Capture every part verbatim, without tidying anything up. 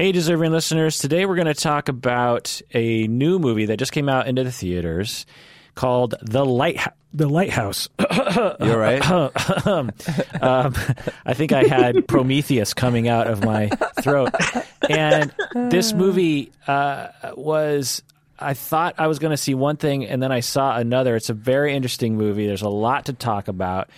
Hey, deserving listeners. Today we're going to talk about a new movie that just came out into the theaters called The Lighthouse. The Lighthouse. You're right. um, I think I had Prometheus coming out of my throat. And this movie uh, was... I thought I was going to see one thing, and then I saw another. It's a very interesting movie. There's a lot to talk about.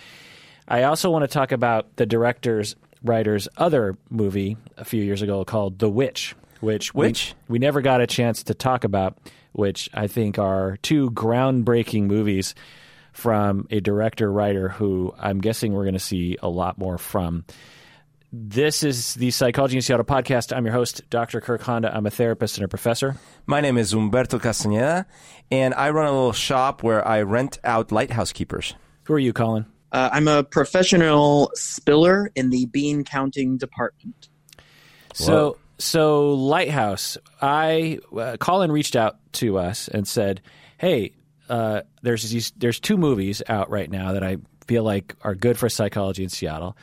I also want to talk about the director's, writer's other movie a few years ago called The Witch, which which we, we never got a chance to talk about, which I think are two groundbreaking movies from a director, writer who I'm guessing we're going to see a lot more from. This is the Psychology in Seattle podcast. I'm your host, Doctor Kirk Honda. I'm a therapist and a professor. My name is Umberto Casañeda, and I run a little shop where I rent out lighthouse keepers. Who are you, Colin? Uh, I'm a professional spiller in the bean counting department. So, Whoa. so lighthouse. I uh, Colin reached out to us and said, "Hey, uh, there's these, there's two movies out right now that I feel like are good for Psychology in Seattle."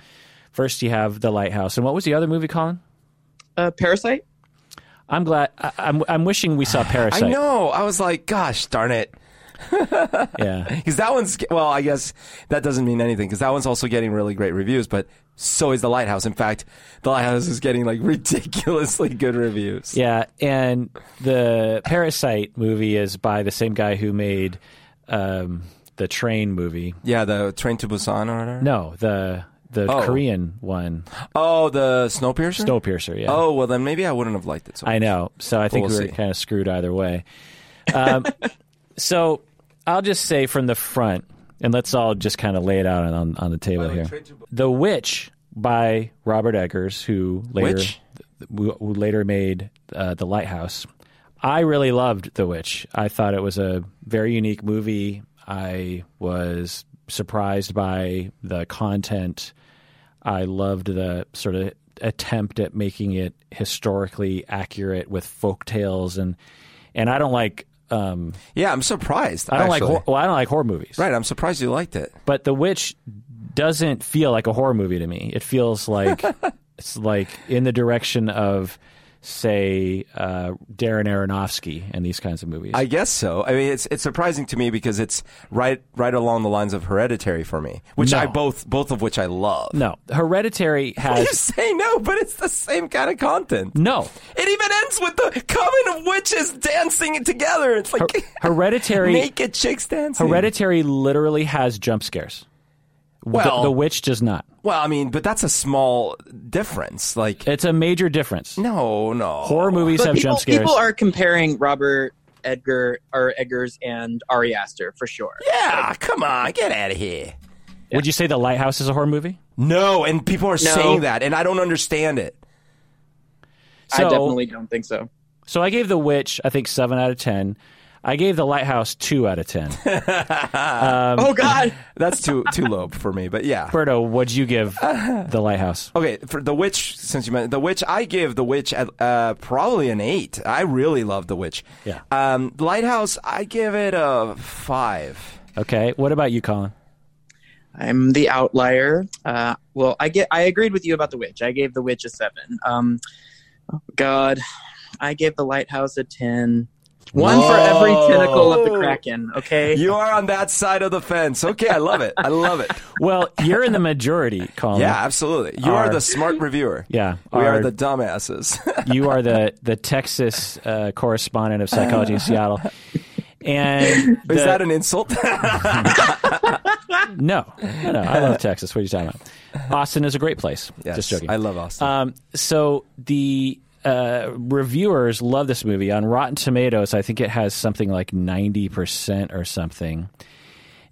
First, you have The Lighthouse. And what was the other movie, Colin? Uh, Parasite. I'm glad. I, I'm I'm wishing we saw Parasite. I know. I was like, gosh, darn it. Yeah. Because that one's, well, I guess that doesn't mean anything because that one's also getting really great reviews, but so is The Lighthouse. In fact, The Lighthouse is getting like ridiculously good reviews. Yeah. And the Parasite movie is by the same guy who made um, the train movie. Yeah, the Train to Busan or whatever? No, the... The oh. Korean one. Oh, the Snowpiercer? Snowpiercer, yeah. Oh, well, then maybe I wouldn't have liked it so much. I know. So I think we'll we were see. kind of screwed either way. Um, so I'll just say from the front, and let's all just kind of lay it out on, on the table here. To... The Witch by Robert Eggers, who later, Witch? who later made uh, The Lighthouse. I really loved The Witch. I thought it was a very unique movie. I was surprised by the content. I loved the sort of attempt at making it historically accurate with folk tales, and and I don't like. Um, yeah, I'm surprised. I don't actually. like. Well, I don't like horror movies. Right, I'm surprised you liked it. But The Witch doesn't feel like a horror movie to me. It feels like it's like in the direction of, say, uh, Darren Aronofsky and these kinds of movies. I guess so. I mean, it's it's surprising to me because it's right right along the lines of Hereditary for me, which no. I both both of which I love. No, Hereditary has. You say no, but it's the same kind of content. No, it even ends with the coven of witches dancing together. It's like Her- Hereditary naked chicks dancing. Hereditary literally has jump scares. Well, the, the witch does not. Well, I mean, but that's a small difference. Like it's a major difference. No, no. Horror movies but have people, jump scares. People are comparing Robert Edgar or Eggers and Ari Aster for sure. Yeah, like, come on, get out of here. Yeah. Would you say The Lighthouse is a horror movie? No, and people are no. saying that, and I don't understand it. So, I definitely don't think so. So I gave The Witch, I think, seven out of ten. I gave The Lighthouse two out of ten. um, oh, God. That's too too low for me, but yeah. Berto, what'd you give The Lighthouse? Okay, for The Witch, since you mentioned The Witch, I gave The Witch at, uh, probably an eight. I really love The Witch. Yeah. Um, Lighthouse, I give it a five. Okay. What about you, Colin? I'm the outlier. Uh, well, I get, I agreed with you about The Witch. I gave The Witch a seven. Um, oh, God. I gave The Lighthouse a ten. One Whoa. for every tentacle of the Kraken, okay? You are on that side of the fence. Okay, I love it. I love it. Well, you're in the majority, Colin. Yeah, absolutely. You our, are the smart reviewer. Yeah. We our, are the dumbasses. You are the, the Texas uh, correspondent of Psychology in Seattle. And the, Is that an insult? no, no, no. I love Texas. What are you talking about? Austin is a great place. Yes, just joking. I love Austin. Um, so the... Uh, reviewers love this movie. On Rotten Tomatoes, I think it has something like ninety percent or something,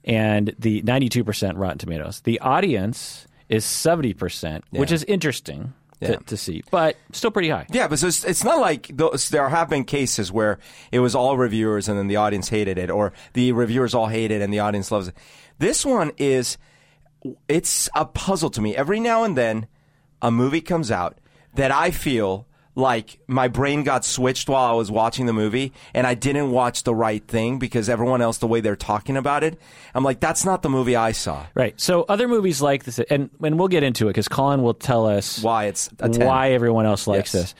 and the ninety-two percent Rotten Tomatoes. The audience is seventy percent, yeah. which is interesting yeah. to, to see, but still pretty high. Yeah, but so it's, it's not like those, there have been cases where it was all reviewers and then the audience hated it, or the reviewers all hate it and the audience loves it. This one is, it's a puzzle to me. Every now and then, a movie comes out that I feel like my brain got switched while I was watching the movie and I didn't watch the right thing because everyone else, the way they're talking about it, I'm like, that's not the movie I saw. Right. So other movies like this, and, and we'll get into it because Colin will tell us why it's a ten. Why everyone else likes yes. this.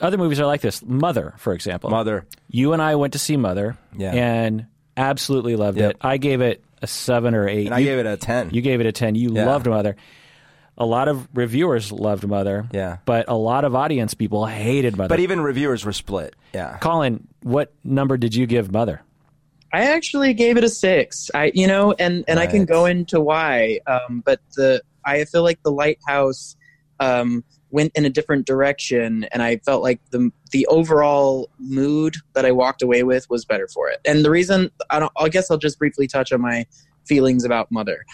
other movies are like this. Mother, for example. Mother. You and I went to see Mother yeah. and absolutely loved yep. it. I gave it a seven or eight. And I you, gave it a ten. You gave it a ten. You yeah. loved Mother. A lot of reviewers loved Mother, yeah. but a lot of audience people hated Mother. But even reviewers were split, yeah. Colin, what number did you give Mother? I actually gave it a six. I, you know, and, and right. I can go into why, um, but the I feel like The Lighthouse um, went in a different direction, and I felt like the the overall mood that I walked away with was better for it. And the reason, I, don't, I guess I'll just briefly touch on my feelings about Mother.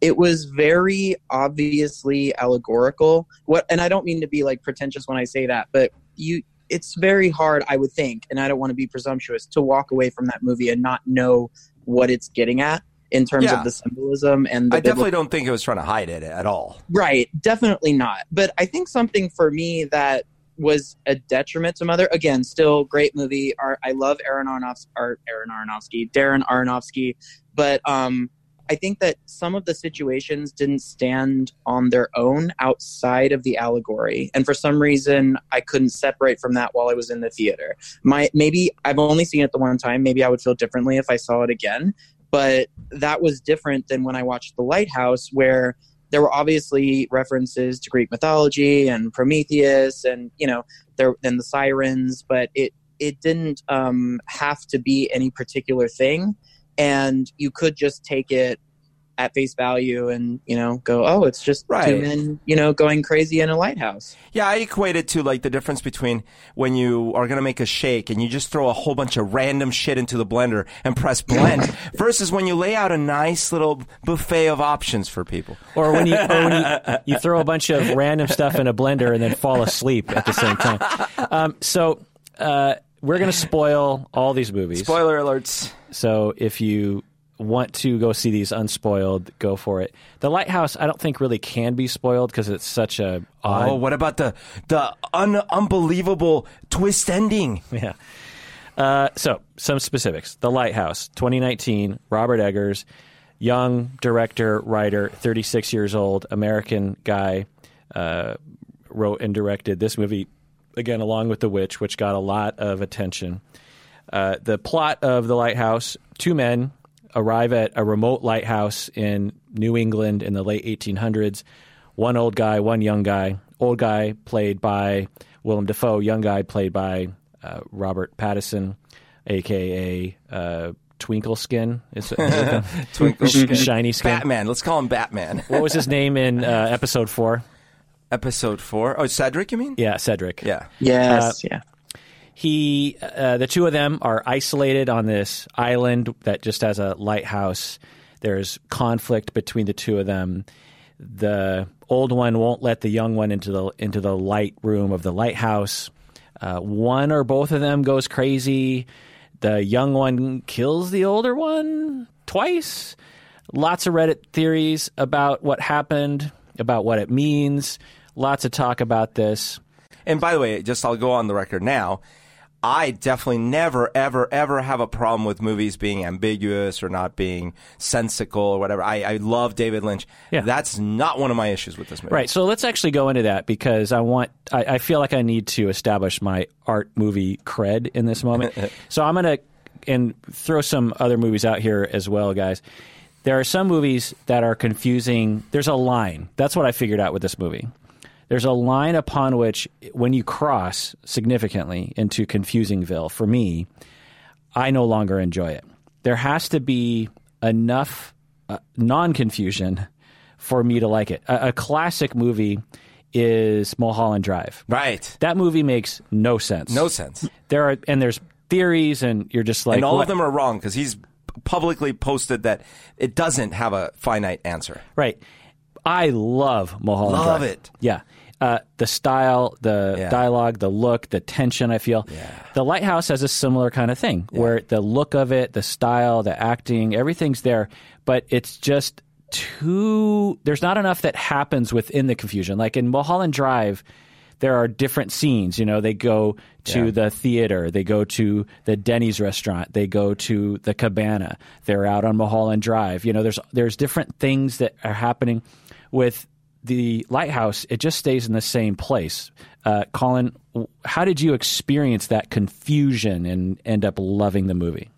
It was very obviously allegorical. What, and I don't mean to be like pretentious when I say that, but you, it's very hard, I would think, and I don't want to be presumptuous, to walk away from that movie and not know what it's getting at in terms yeah. of the symbolism. And the I definitely biblical- don't think it was trying to hide it at all. Right, definitely not. But I think something for me that was a detriment to Mother, again, still great movie. Our, I love Aaron Aronof- our, Aaron Aronofsky, Darren Aronofsky, but um. I think that some of the situations didn't stand on their own outside of the allegory. And for some reason, I couldn't separate from that while I was in the theater. My, maybe I've only seen it the one time. Maybe I would feel differently if I saw it again. But that was different than when I watched The Lighthouse, where there were obviously references to Greek mythology and Prometheus and, you know, there and the sirens. But it, it didn't um, have to be any particular thing. And you could just take it at face value and, you know, go, oh, it's just right. two men, you know, going crazy in a lighthouse. Yeah, I equate it to, like, the difference between when you are going to make a shake and you just throw a whole bunch of random shit into the blender and press blend versus when you lay out a nice little buffet of options for people. Or when you or when you, you throw a bunch of random stuff in a blender and then fall asleep at the same time. Um, so... Uh, We're going to spoil all these movies. Spoiler alerts. So if you want to go see these unspoiled, go for it. The Lighthouse, I don't think really can be spoiled because it's such a odd... Oh, what about the the un- unbelievable twist ending? Yeah. Uh, so some specifics. The Lighthouse, twenty nineteen, Robert Eggers, young director, writer, thirty-six years old, American guy, uh, wrote and directed this movie. Again, along with The Witch, which got a lot of attention. Uh, the plot of The Lighthouse, two men arrive at a remote lighthouse in New England in the late eighteen hundreds. One old guy, one young guy. Old guy played by Willem Dafoe, young guy played by uh, Robert Pattinson, a k a. Uh, Twinkle Skin. Is it, is it Twinkle Skin. Shiny Skin. Batman. Let's call him Batman. What was his name in uh, episode four? Episode four. Oh, Cedric, you mean? Yeah, Cedric. Yeah. Yes, uh, yeah. He, uh, the two of them are isolated on this island that just has a lighthouse. There's conflict between the two of them. The old one won't let the young one into the into the light room of the lighthouse. Uh, one or both of them goes crazy. The young one kills the older one twice. Lots of Reddit theories about what happened, about what it means. Lots of talk about this. And by the way, just I'll go on the record now, I definitely never, ever, ever have a problem with movies being ambiguous or not being sensical or whatever. I, I love David Lynch. Yeah. That's not one of my issues with this movie. Right. So let's actually go into that because I want, I, I feel like I need to establish my art movie cred in this moment. So I'm going to and throw some other movies out here as well, guys. There are some movies that are confusing. There's a line. That's what I figured out with this movie. There's a line upon which, when you cross significantly into confusingville, for me, I no longer enjoy it. There has to be enough uh, non-confusion for me to like it. A, a classic movie is Mulholland Drive. Right. That movie makes no sense. No sense. There are and there's theories, and you're just like, and all what? of them are wrong because he's publicly posted that it doesn't have a finite answer. Right. I love Mulholland Drive. Love it. Yeah. Uh, the style, the yeah. dialogue, the look, the tension I feel. Yeah. The Lighthouse has a similar kind of thing yeah. where the look of it, the style, the acting, everything's there, but it's just too... There's not enough that happens within the confusion. Like in Mulholland Drive, there are different scenes. You know, they go to yeah. the theater. They go to the Denny's restaurant. They go to the cabana. They're out on Mulholland Drive. You know, there's there's different things that are happening. With The Lighthouse, it just stays in the same place. Uh, Colin, how did you experience that confusion and end up loving the movie?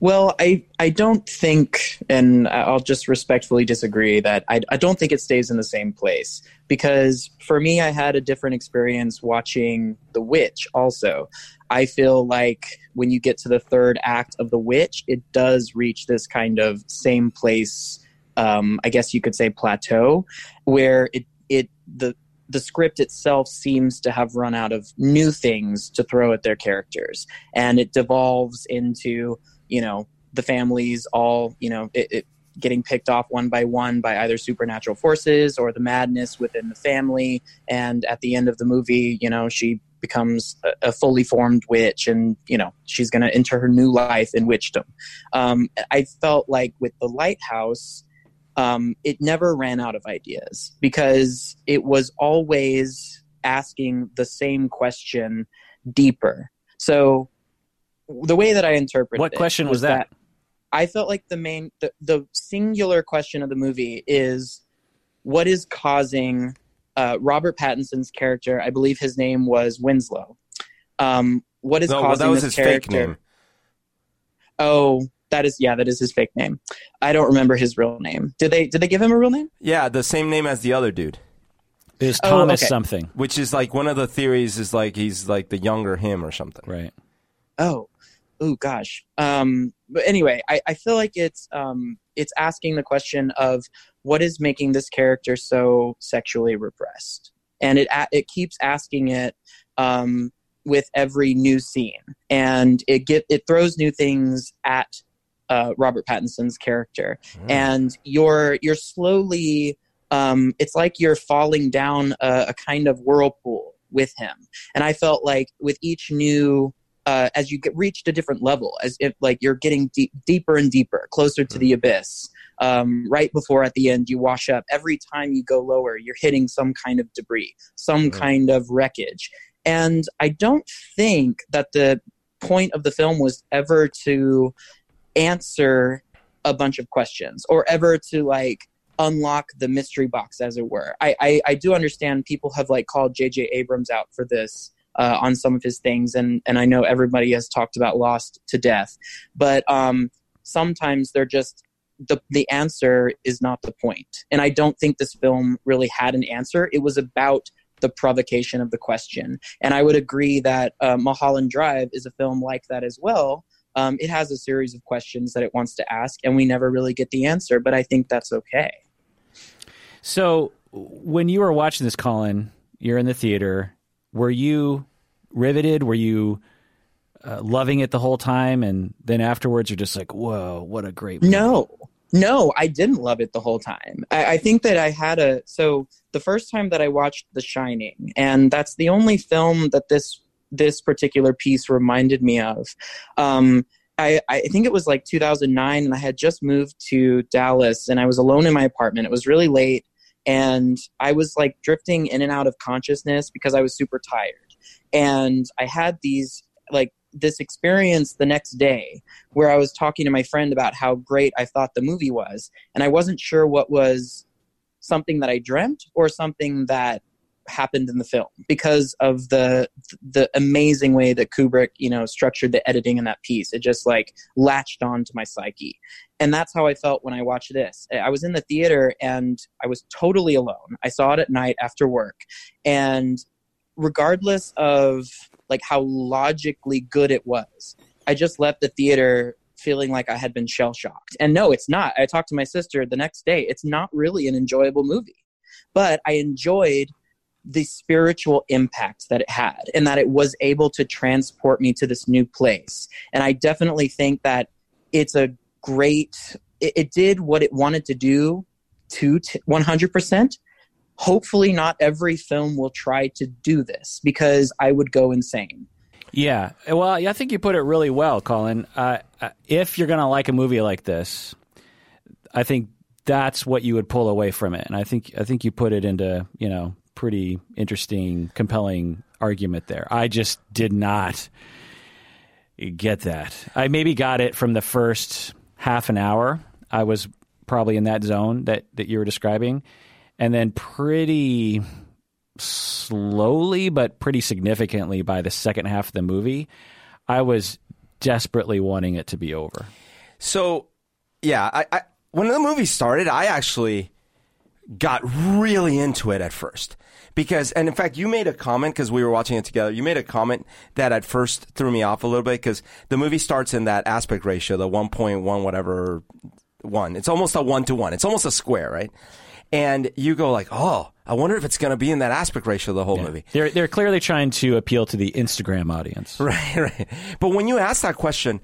Well, I I don't think, and I'll just respectfully disagree, that I, I don't think it stays in the same place. Because for me, I had a different experience watching The Witch also. I feel like when you get to the third act of The Witch, it does reach this kind of same place, um, I guess you could say plateau, where it it the the script itself seems to have run out of new things to throw at their characters. And it devolves into, you know, the families all, you know, it, it getting picked off one by one by either supernatural forces or the madness within the family. And at the end of the movie, you know, she becomes a, a fully formed witch, and, you know, she's going to enter her new life in witchdom. Um, I felt like with The Lighthouse, um, it never ran out of ideas because it was always asking the same question deeper. So the way that I interpreted it. What question was that? I felt like the main, the, the singular question of the movie is what is causing uh, Robert Pattinson's character? I believe his name was Winslow. Um, what is no, causing well, that was this his character? Fake name. Oh, that is yeah, that is his fake name. I don't remember his real name. Did they did they give him a real name? Yeah, the same name as the other dude. Is oh, Thomas okay. something? Which is like one of the theories is like he's like the younger him or something, right? Oh. Oh, gosh. Um, but anyway, I, I feel like it's um, it's asking the question of what is making this character so sexually repressed? And it it keeps asking it um, with every new scene. And it get, it throws new things at uh, Robert Pattinson's character. Mm. And you're, you're slowly um, – it's like you're falling down a, a kind of whirlpool with him. And I felt like with each new – Uh, as you get reached a different level, as if like you're getting deep, deeper and deeper, closer to the abyss, um, right before at the end you wash up. Every time you go lower, you're hitting some kind of debris, some mm-hmm. kind of wreckage. And I don't think that the point of the film was ever to answer a bunch of questions or ever to like unlock the mystery box, as it were. I, I, I do understand people have like called J J Abrams out for this. Uh, on some of his things, and, and I know everybody has talked about Lost to death, but um, sometimes they're just, the the answer is not the point. And I don't think this film really had an answer. It was about the provocation of the question. And I would agree that uh, Mulholland Drive is a film like that as well. Um, it has a series of questions that it wants to ask, and we never really get the answer, but I think that's okay. So when you were watching this, Colin, you're in the theater, were you riveted? Were you uh, loving it the whole time? And then afterwards, you're just like, whoa, what a great movie. No, no, I didn't love it the whole time. I, I think that I had a... So the first time that I watched The Shining, and that's the only film that this this particular piece reminded me of. Um, I, I think it was like two thousand nine, and I had just moved to Dallas, and I was alone in my apartment. It was really late. And I was like drifting in and out of consciousness because I was super tired. And I had these like this experience the next day where I was talking to my friend about how great I thought the movie was. And I wasn't sure what was something that I dreamt or something that happened in the film because of the the amazing way that Kubrick, you know, structured the editing in that piece. It just like latched on to my psyche. And that's how I felt when I watched this. I was in the theater and I was totally alone. I saw it at night after work. And regardless of like how logically good it was, I just left the theater feeling like I had been shell-shocked. And no, it's not. I talked to my sister the next day. It's not really an enjoyable movie. But I enjoyed the spiritual impact that it had and that it was able to transport me to this new place. And I definitely think that it's a great, it, it did what it wanted to do to t- one hundred percent. Hopefully not every film will try to do this because I would go insane. Yeah. Well, I think you put it really well, Colin. Uh, if you're going to like a movie like this, I think that's what you would pull away from it. And I think, I think you put it into, you know, pretty interesting, compelling argument there. I just did not get that. I maybe got it from the first half an hour. I was probably in that zone that, that you were describing. And then pretty slowly but pretty significantly by the second half of the movie, I was desperately wanting it to be over. So, yeah, I, I when the movie started, I actually got really into it at first. Because, and in fact, you made a comment, because we were watching it together, you made a comment that at first threw me off a little bit, because the movie starts in that aspect ratio, the one point one whatever one. It's almost a one to one. It's almost a square, right? And you go like, oh, I wonder if it's going to be in that aspect ratio the whole yeah. movie. They're they're clearly trying to appeal to the Instagram audience. Right, right. But when you ask that question,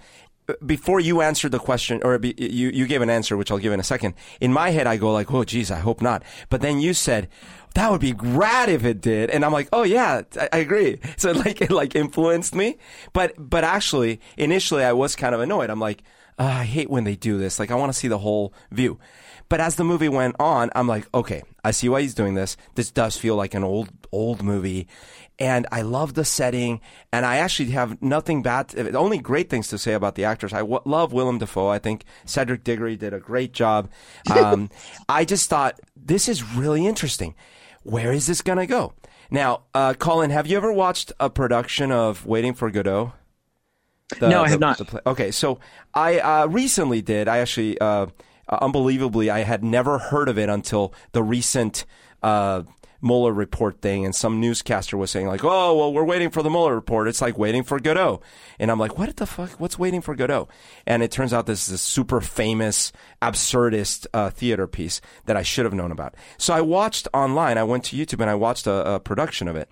before you answered the question, or be, you, you gave an answer, which I'll give in a second, in my head I go like, oh, geez, I hope not. But then you said, that would be rad if it did. And I'm like, oh, yeah, I, I agree. So like, it like influenced me. But, but actually, initially I was kind of annoyed. I'm like, oh, I hate when they do this. Like, I want to see the whole view. But as the movie went on, I'm like, okay, I see why he's doing this. This does feel like an old, old movie. And I love the setting. And I actually have nothing bad, only great things to say about the actors. I w- love Willem Dafoe. I think Cedric Diggory did a great job. Um, I just thought, this is really interesting. Where is this going to go? Now, uh, Colin, have you ever watched a production of Waiting for Godot? The, no, I have the, not. The okay, so I uh, recently did. I actually... Uh, Uh, unbelievably, I had never heard of it until the recent uh, Mueller report thing, and some newscaster was saying like, oh, well, we're waiting for the Mueller report. It's like Waiting for Godot. And I'm like, what the fuck? What's Waiting for Godot? And it turns out this is a super famous absurdist uh, theater piece that I should have known about. So I watched online. I went to YouTube and I watched a, a production of it.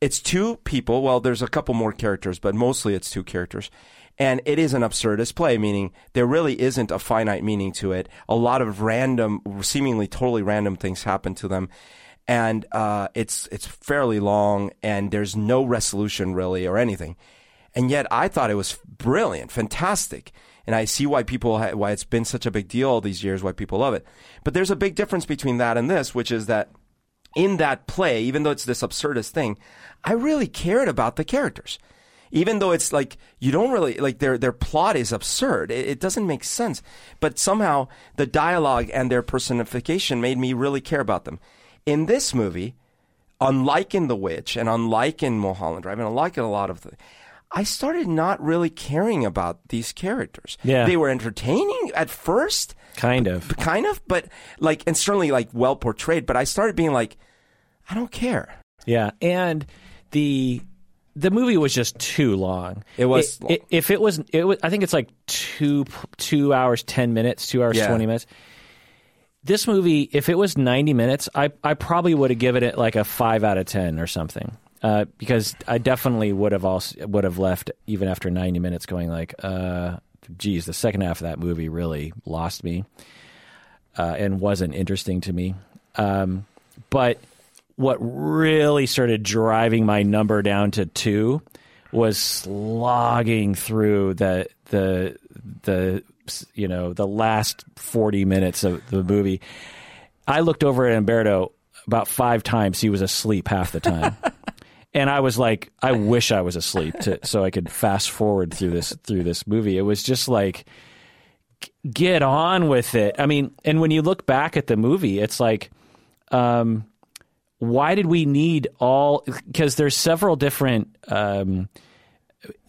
It's two people. Well, there's a couple more characters, but mostly it's two characters. And it is an absurdist play, meaning there really isn't a finite meaning to it. A lot of random, seemingly totally random things happen to them. And uh, it's it's fairly long, and there's no resolution really or anything. And yet I thought it was brilliant, fantastic. And I see why people ha- why it's been such a big deal all these years, why people love it. But there's a big difference between that and this, which is that in that play, even though it's this absurdist thing, I really cared about the characters. Even though it's like, you don't really, like their their plot is absurd. It, it doesn't make sense. But somehow the dialogue and their personification made me really care about them. In this movie, unlike in The Witch and unlike in Mulholland Drive and unlike in a lot of the, I started not really caring about these characters. Yeah. They were entertaining at first. Kind of. Kind of, but like, and certainly like well portrayed, but I started being like, I don't care. Yeah. And the... The movie was just too long. It was. It, long. It, if it was, it was. I think it's like two two hours ten minutes, two hours yeah. twenty minutes. This movie, if it was ninety minutes, I I probably would have given it like a five out of ten or something, uh, because I definitely would have also would have left even after ninety minutes, going like, uh, geez, the second half of that movie really lost me, uh, and wasn't interesting to me, um, but. What really started driving my number down to two was slogging through the the the you know the last forty minutes of the movie. I looked over at Umberto about five times. He was asleep half the time, and I was like, I wish I was asleep to, so I could fast forward through this through this movie. It was just like, get on with it. I mean, and when you look back at the movie, it's like. Um, Why did we need all – because there's several different um,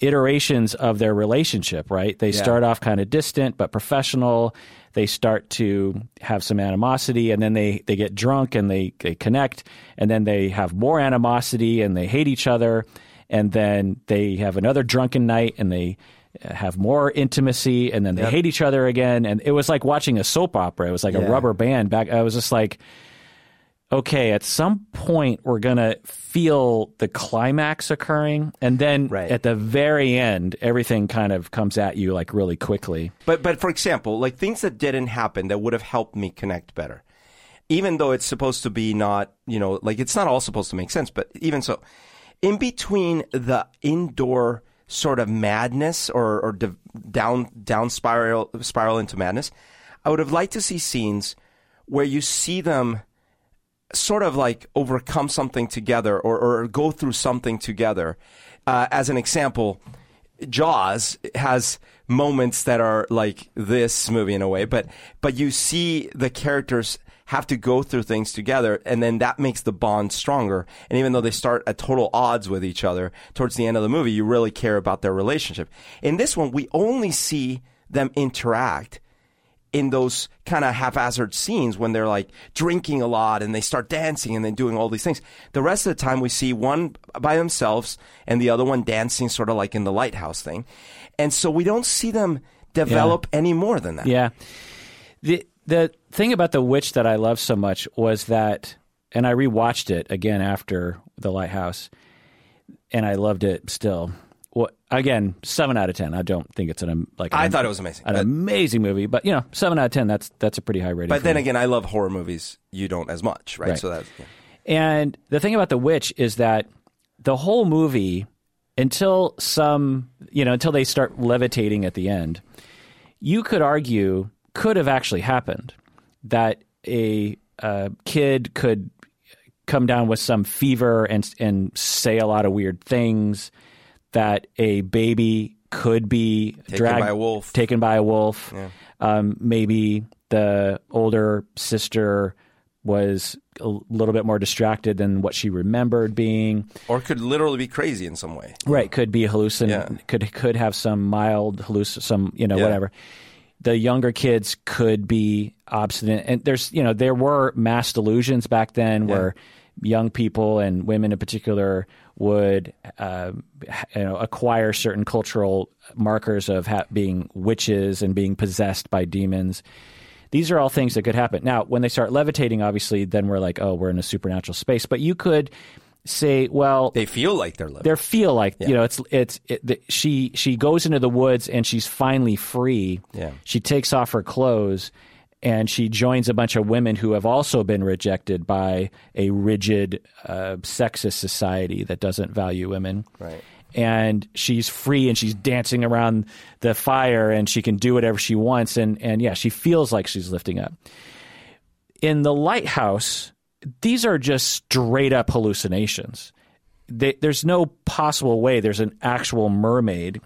iterations of their relationship, right? They yeah. start off kind of distant but professional. They start to have some animosity, and then they, they get drunk and they, they connect, and then they have more animosity and they hate each other, and then they have another drunken night and they have more intimacy, and then they yep. hate each other again. And it was like watching a soap opera. It was like yeah. a rubber band back – I was just like – okay, at some point we're going to feel the climax occurring, and then right. at the very end, everything kind of comes at you like really quickly. But but for example, like things that didn't happen that would have helped me connect better, even though it's supposed to be not, you know, like it's not all supposed to make sense, but even so, in between the indoor sort of madness or, or d- down down spiral spiral into madness, I would have liked to see scenes where you see them sort of like overcome something together or, or go through something together. Uh, as an example, Jaws has moments that are like this movie in a way, but but you see the characters have to go through things together, and then that makes the bond stronger. And even though they start at total odds with each other, towards the end of the movie, you really care about their relationship. In this one, we only see them interact in those kind of haphazard scenes when they're like drinking a lot and they start dancing and then doing all these things. The rest of the time we see one by themselves and the other one dancing, sort of like in the Lighthouse thing. And so we don't see them develop yeah. any more than that. Yeah. The the thing about The Witch that I love so much was that, and I rewatched it again after The Lighthouse, and I loved it still. Well, again, seven out of ten. I don't think it's an like. An, I thought it was amazing, an but, amazing movie. But you know, seven out of ten. That's that's a pretty high rating. But then me. again, I love horror movies. You don't as much, right? right. So that's. Yeah. And the thing about The Witch is that the whole movie, until some, you know, until they start levitating at the end, you could argue could have actually happened, that a, a kid could come down with some fever and and say a lot of weird things. That a baby could be taken dragged, by a wolf. Taken by a wolf. Yeah. Um, maybe the older sister was a little bit more distracted than what she remembered being, or could literally be crazy in some way. Right, could be hallucin. Yeah. Could could have some mild halluc. Some you know yeah. whatever. The younger kids could be obstinate, and there's you know there were mass delusions back then yeah. where young people and women in particular would uh, you know, acquire certain cultural markers of ha- being witches and being possessed by demons. These are all things that could happen. Now, when they start levitating, obviously, then we're like, oh, we're in a supernatural space. But you could say, well, they feel like they're living. They feel like yeah. you know. It's it's it, the, she she goes into the woods and she's finally free. Yeah. She takes off her clothes. And she joins a bunch of women who have also been rejected by a rigid uh, sexist society that doesn't value women. Right. And she's free and she's dancing around the fire and she can do whatever she wants. And, and yeah, she feels like she's lifting up. In The Lighthouse, these are just straight up hallucinations. They, there's no possible way there's an actual mermaid.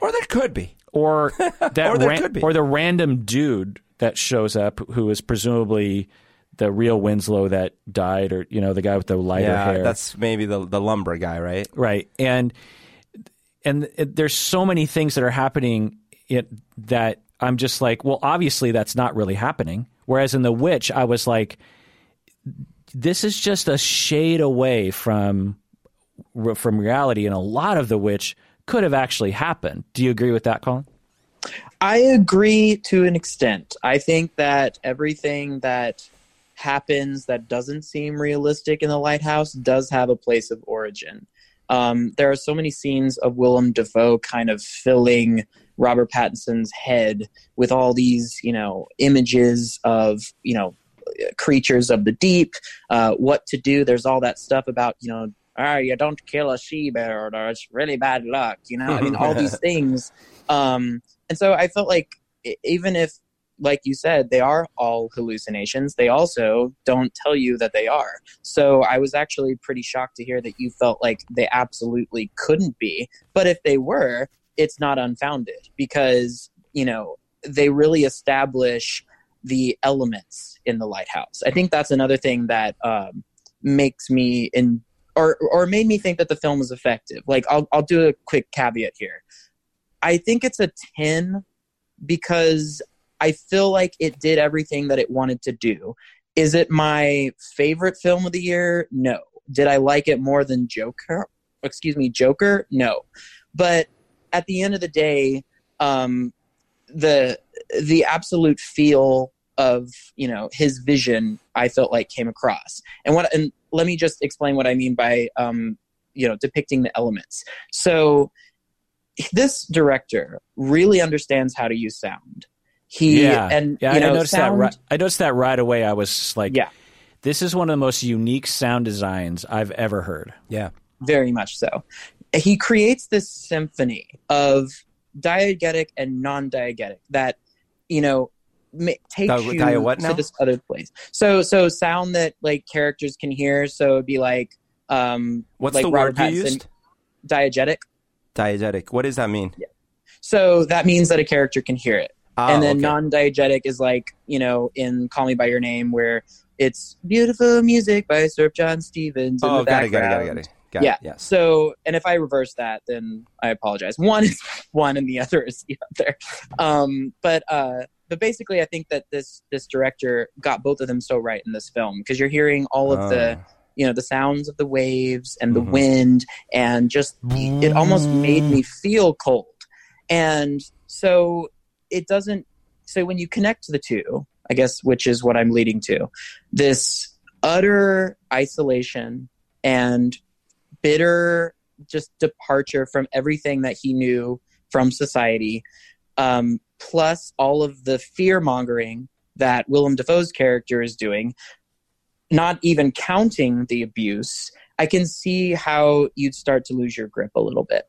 Or there could be. Or, that or there ran- could be. Or the random dude that shows up, who is presumably the real Winslow that died, or you know, the guy with the lighter yeah, hair. That's maybe the the lumber guy, right? Right, and and there's so many things that are happening it, that I'm just like, well, obviously that's not really happening. Whereas in The Witch, I was like, this is just a shade away from from reality, and a lot of The Witch could have actually happened. Do you agree with that, Colin? I agree to an extent. I think that everything that happens that doesn't seem realistic in The Lighthouse does have a place of origin. Um, there are so many scenes of Willem Dafoe kind of filling Robert Pattinson's head with all these, you know, images of, you know, creatures of the deep, uh, what to do. There's all that stuff about, you know, oh, you don't kill a she bear or it's really bad luck, you know? I mean, all these things. Um, and so I felt like even if, like you said, they are all hallucinations, they also don't tell you that they are. So I was actually pretty shocked to hear that you felt like they absolutely couldn't be. But if they were, it's not unfounded because, you know, they really establish the elements in The Lighthouse. I think that's another thing that um, makes me in or or made me think that the film was effective. Like, I'll I'll do a quick caveat here. I think it's a ten because I feel like it did everything that it wanted to do. Is it my favorite film of the year? No. Did I like it more than Joker? Excuse me, Joker? No. But at the end of the day, um, the the absolute feel of, you know, his vision, I felt like came across. And what and let me just explain what I mean by um, you know, depicting the elements. So this director really understands how to use sound. He yeah. and yeah, you know, I noticed sound... that. Right, I noticed that right away. I was like, yeah. "This is one of the most unique sound designs I've ever heard." Yeah, very much so. He creates this symphony of diegetic and non-diegetic that you know ma- takes uh, you dia- what now? to this other place. So, so sound that like characters can hear. So it'd be like, um, what's like the Robert word Pattinson, you used? Diegetic. Diegetic. What does that mean? Yeah. So that means that a character can hear it. Oh, and then okay. non-diegetic is like, you know, in Call Me By Your Name, where it's beautiful music by Sir John Stevens in oh, the got background. It, got it, got it, got it. Yeah. Yes. So, and if I reverse that, then I apologize. One is one and the other is the other. Um, but uh, but basically, I think that this this director got both of them so right in this film, because you're hearing all of oh. the, you know, the sounds of the waves and the mm-hmm. wind, and just mm. it almost made me feel cold. And so it doesn't, so when you connect the two, I guess, which is what I'm leading to, this utter isolation and bitter just departure from everything that he knew from society, um, plus all of the fear-mongering that Willem Dafoe's character is doing, not even counting the abuse, I can see how you'd start to lose your grip a little bit.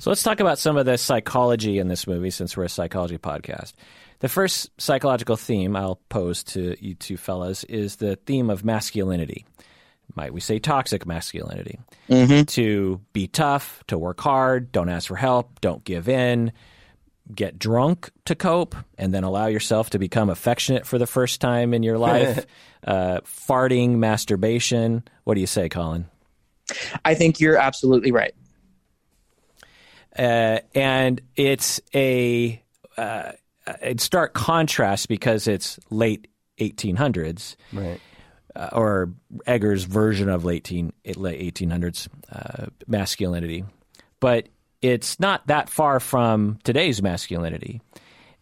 So let's talk about some of the psychology in this movie, since we're a psychology podcast. The first psychological theme I'll pose to you two fellas is the theme of masculinity. Might we say toxic masculinity? Mm-hmm. To be tough, to work hard, don't ask for help, don't give in, get drunk to cope, and then allow yourself to become affectionate for the first time in your life. uh, farting, masturbation. What do you say, Colin? I think you're absolutely right. Uh, and it's a uh, in stark contrast, because it's late eighteen hundreds, right? Uh, or Eggers' version of late eighteen, late eighteen hundreds uh, masculinity, but it's not that far from today's masculinity.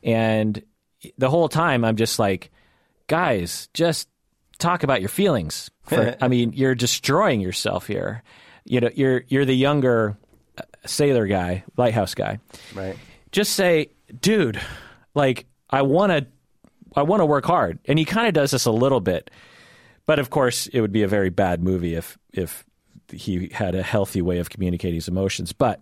And the whole time, I'm just like, guys, just talk about your feelings. For, I mean, you're destroying yourself here. You know, you're you're the younger sailor guy, lighthouse guy, right? Just say, dude, like, I want to, I want to work hard. And he kind of does this a little bit, but of course it would be a very bad movie if, if he had a healthy way of communicating his emotions. But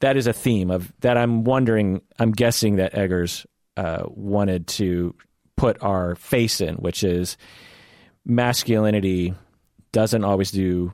that is a theme of that. I'm wondering, I'm guessing that Eggers uh, wanted to put our face in, which is masculinity doesn't always do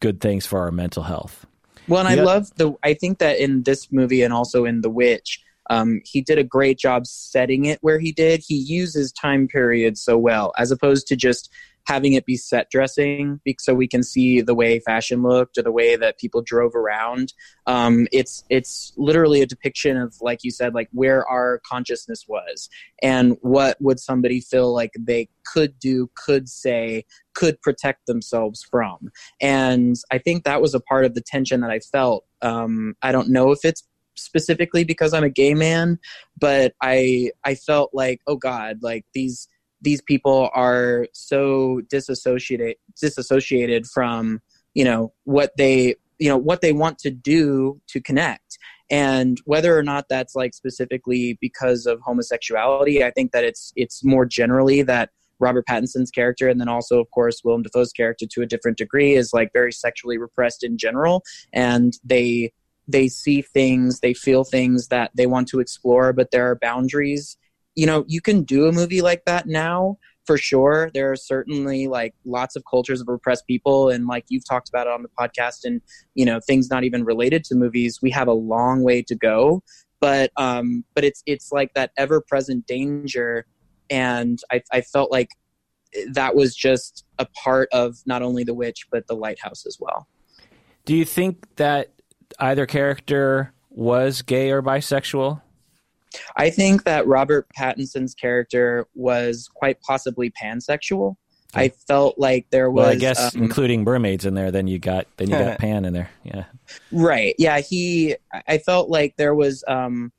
good things for our mental health. Well, and yep. I love the, I think that in this movie and also in The Witch, um, he did a great job setting it where he did. He uses time periods so well, as opposed to just having it be set dressing, so we can see the way fashion looked or the way that people drove around. Um, it's it's literally a depiction of, like you said, like where our consciousness was and what would somebody feel like they could do, could say, could protect themselves from. And I think that was a part of the tension that I felt. Um, I don't know if it's specifically because I'm a gay man, but I I felt like, oh God, like these... these people are so disassociated, disassociated from, you know, what they, you know, what they want to do to connect. And whether or not that's like specifically because of homosexuality, I think that it's, it's more generally that Robert Pattinson's character, and then also, of course, Willem Dafoe's character to a different degree, is like very sexually repressed in general. And they, they see things, they feel things that they want to explore, but there are boundaries. You know, you can do a movie like that now, for sure. There are certainly, like, lots of cultures of repressed people, and, like, you've talked about it on the podcast, and, you know, things not even related to movies. We have a long way to go, but um, but it's it's like that ever-present danger, and I, I felt like that was just a part of not only The Witch, but The Lighthouse as well. Do you think that either character was gay or bisexual? I think that Robert Pattinson's character was quite possibly pansexual. Okay. I felt like there was... Well, I guess um, including mermaids in there, then you got then you got pan in there. Yeah. Right. Yeah, he... I felt like there was um,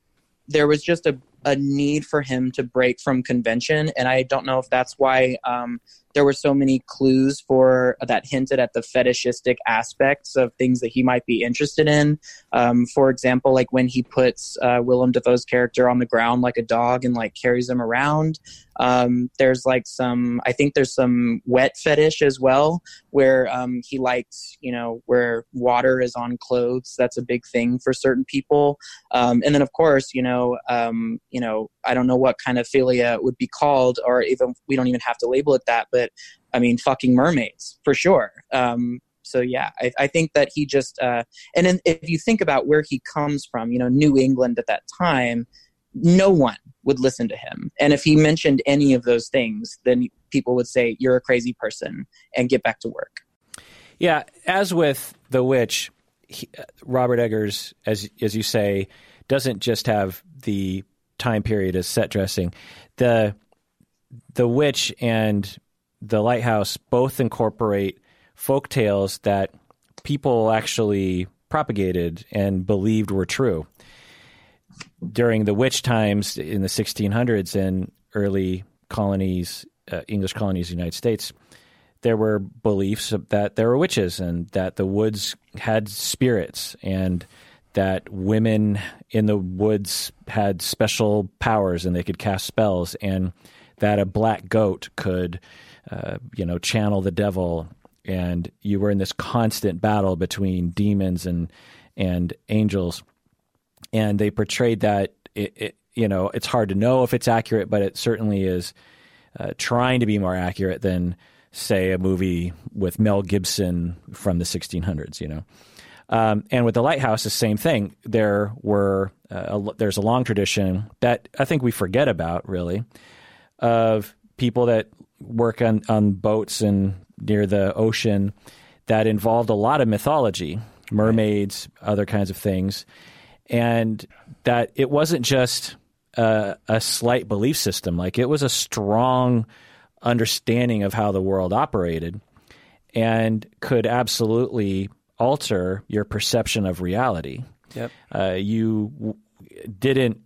there was just a, a need for him to break from convention, and I don't know if that's why um, there were so many clues for that hinted at the fetishistic aspects of things that he might be interested in. Um, for example, like when he puts uh, Willem Dafoe's character on the ground like a dog and like carries him around. Um, there's like some, I think there's some wet fetish as well, where um, he likes, you know, where water is on clothes. That's a big thing for certain people. Um, and then of course, you know, um, you know, I don't know what kind of philia it would be called, or even we don't even have to label it that, but I mean, fucking mermaids for sure. Um, so yeah, I, I think that he just, uh, and then if you think about where he comes from, you know, New England at that time, no one would listen to him. And if he mentioned any of those things, then people would say, you're a crazy person, and get back to work. Yeah. As with The Witch, he, Robert Eggers, as as you say, doesn't just have the time period as set dressing. The The Witch and The Lighthouse both incorporate folk tales that people actually propagated and believed were true. During the witch times in the sixteen hundreds and early colonies, uh, English colonies of the United States, there were beliefs that there were witches and that the woods had spirits and that women in the woods had special powers and they could cast spells and that a black goat could, uh, you know, channel the devil. And you were in this constant battle between demons and and angels. And they portrayed that, it, it, you know, it's hard to know if it's accurate, but it certainly is uh, trying to be more accurate than, say, a movie with Mel Gibson from the sixteen hundreds, you know. Um, and with The Lighthouse, the same thing. There were uh, a, there's a long tradition that I think we forget about, really, of people that work on, on boats and near the ocean that involved a lot of mythology, mermaids, other kinds of things. And that it wasn't just a, a slight belief system. Like, it was a strong understanding of how the world operated and could absolutely alter your perception of reality. Yep. Uh, you w- didn't,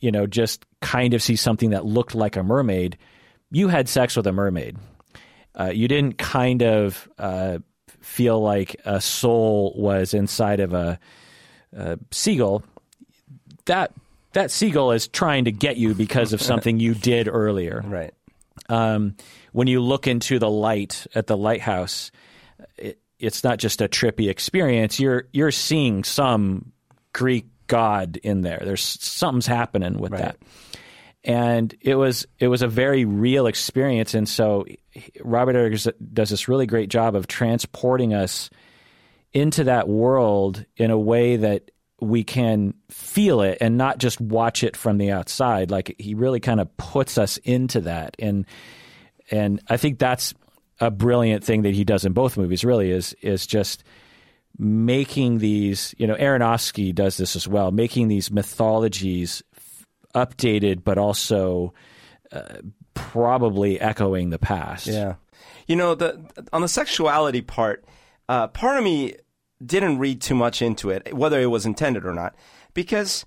you know, just kind of see something that looked like a mermaid. You had sex with a mermaid. Uh, you didn't kind of uh, feel like a soul was inside of a... Uh, seagull, that that seagull is trying to get you because of something you did earlier. Right. Um, when you look into the light at the lighthouse, it, it's not just a trippy experience. You're you're seeing some Greek god in there. There's something's happening with right. that, and it was it was a very real experience. And so Robert Eggers does this really great job of transporting us into that world in a way that we can feel it and not just watch it from the outside. Like, he really kind of puts us into that. And, and I think that's a brilliant thing that he does in both movies, really, is, is just making these, you know, Aronofsky does this as well, making these mythologies updated, but also uh, probably echoing the past. Yeah. You know, the, on the sexuality part, Uh, part of me didn't read too much into it, whether it was intended or not, because,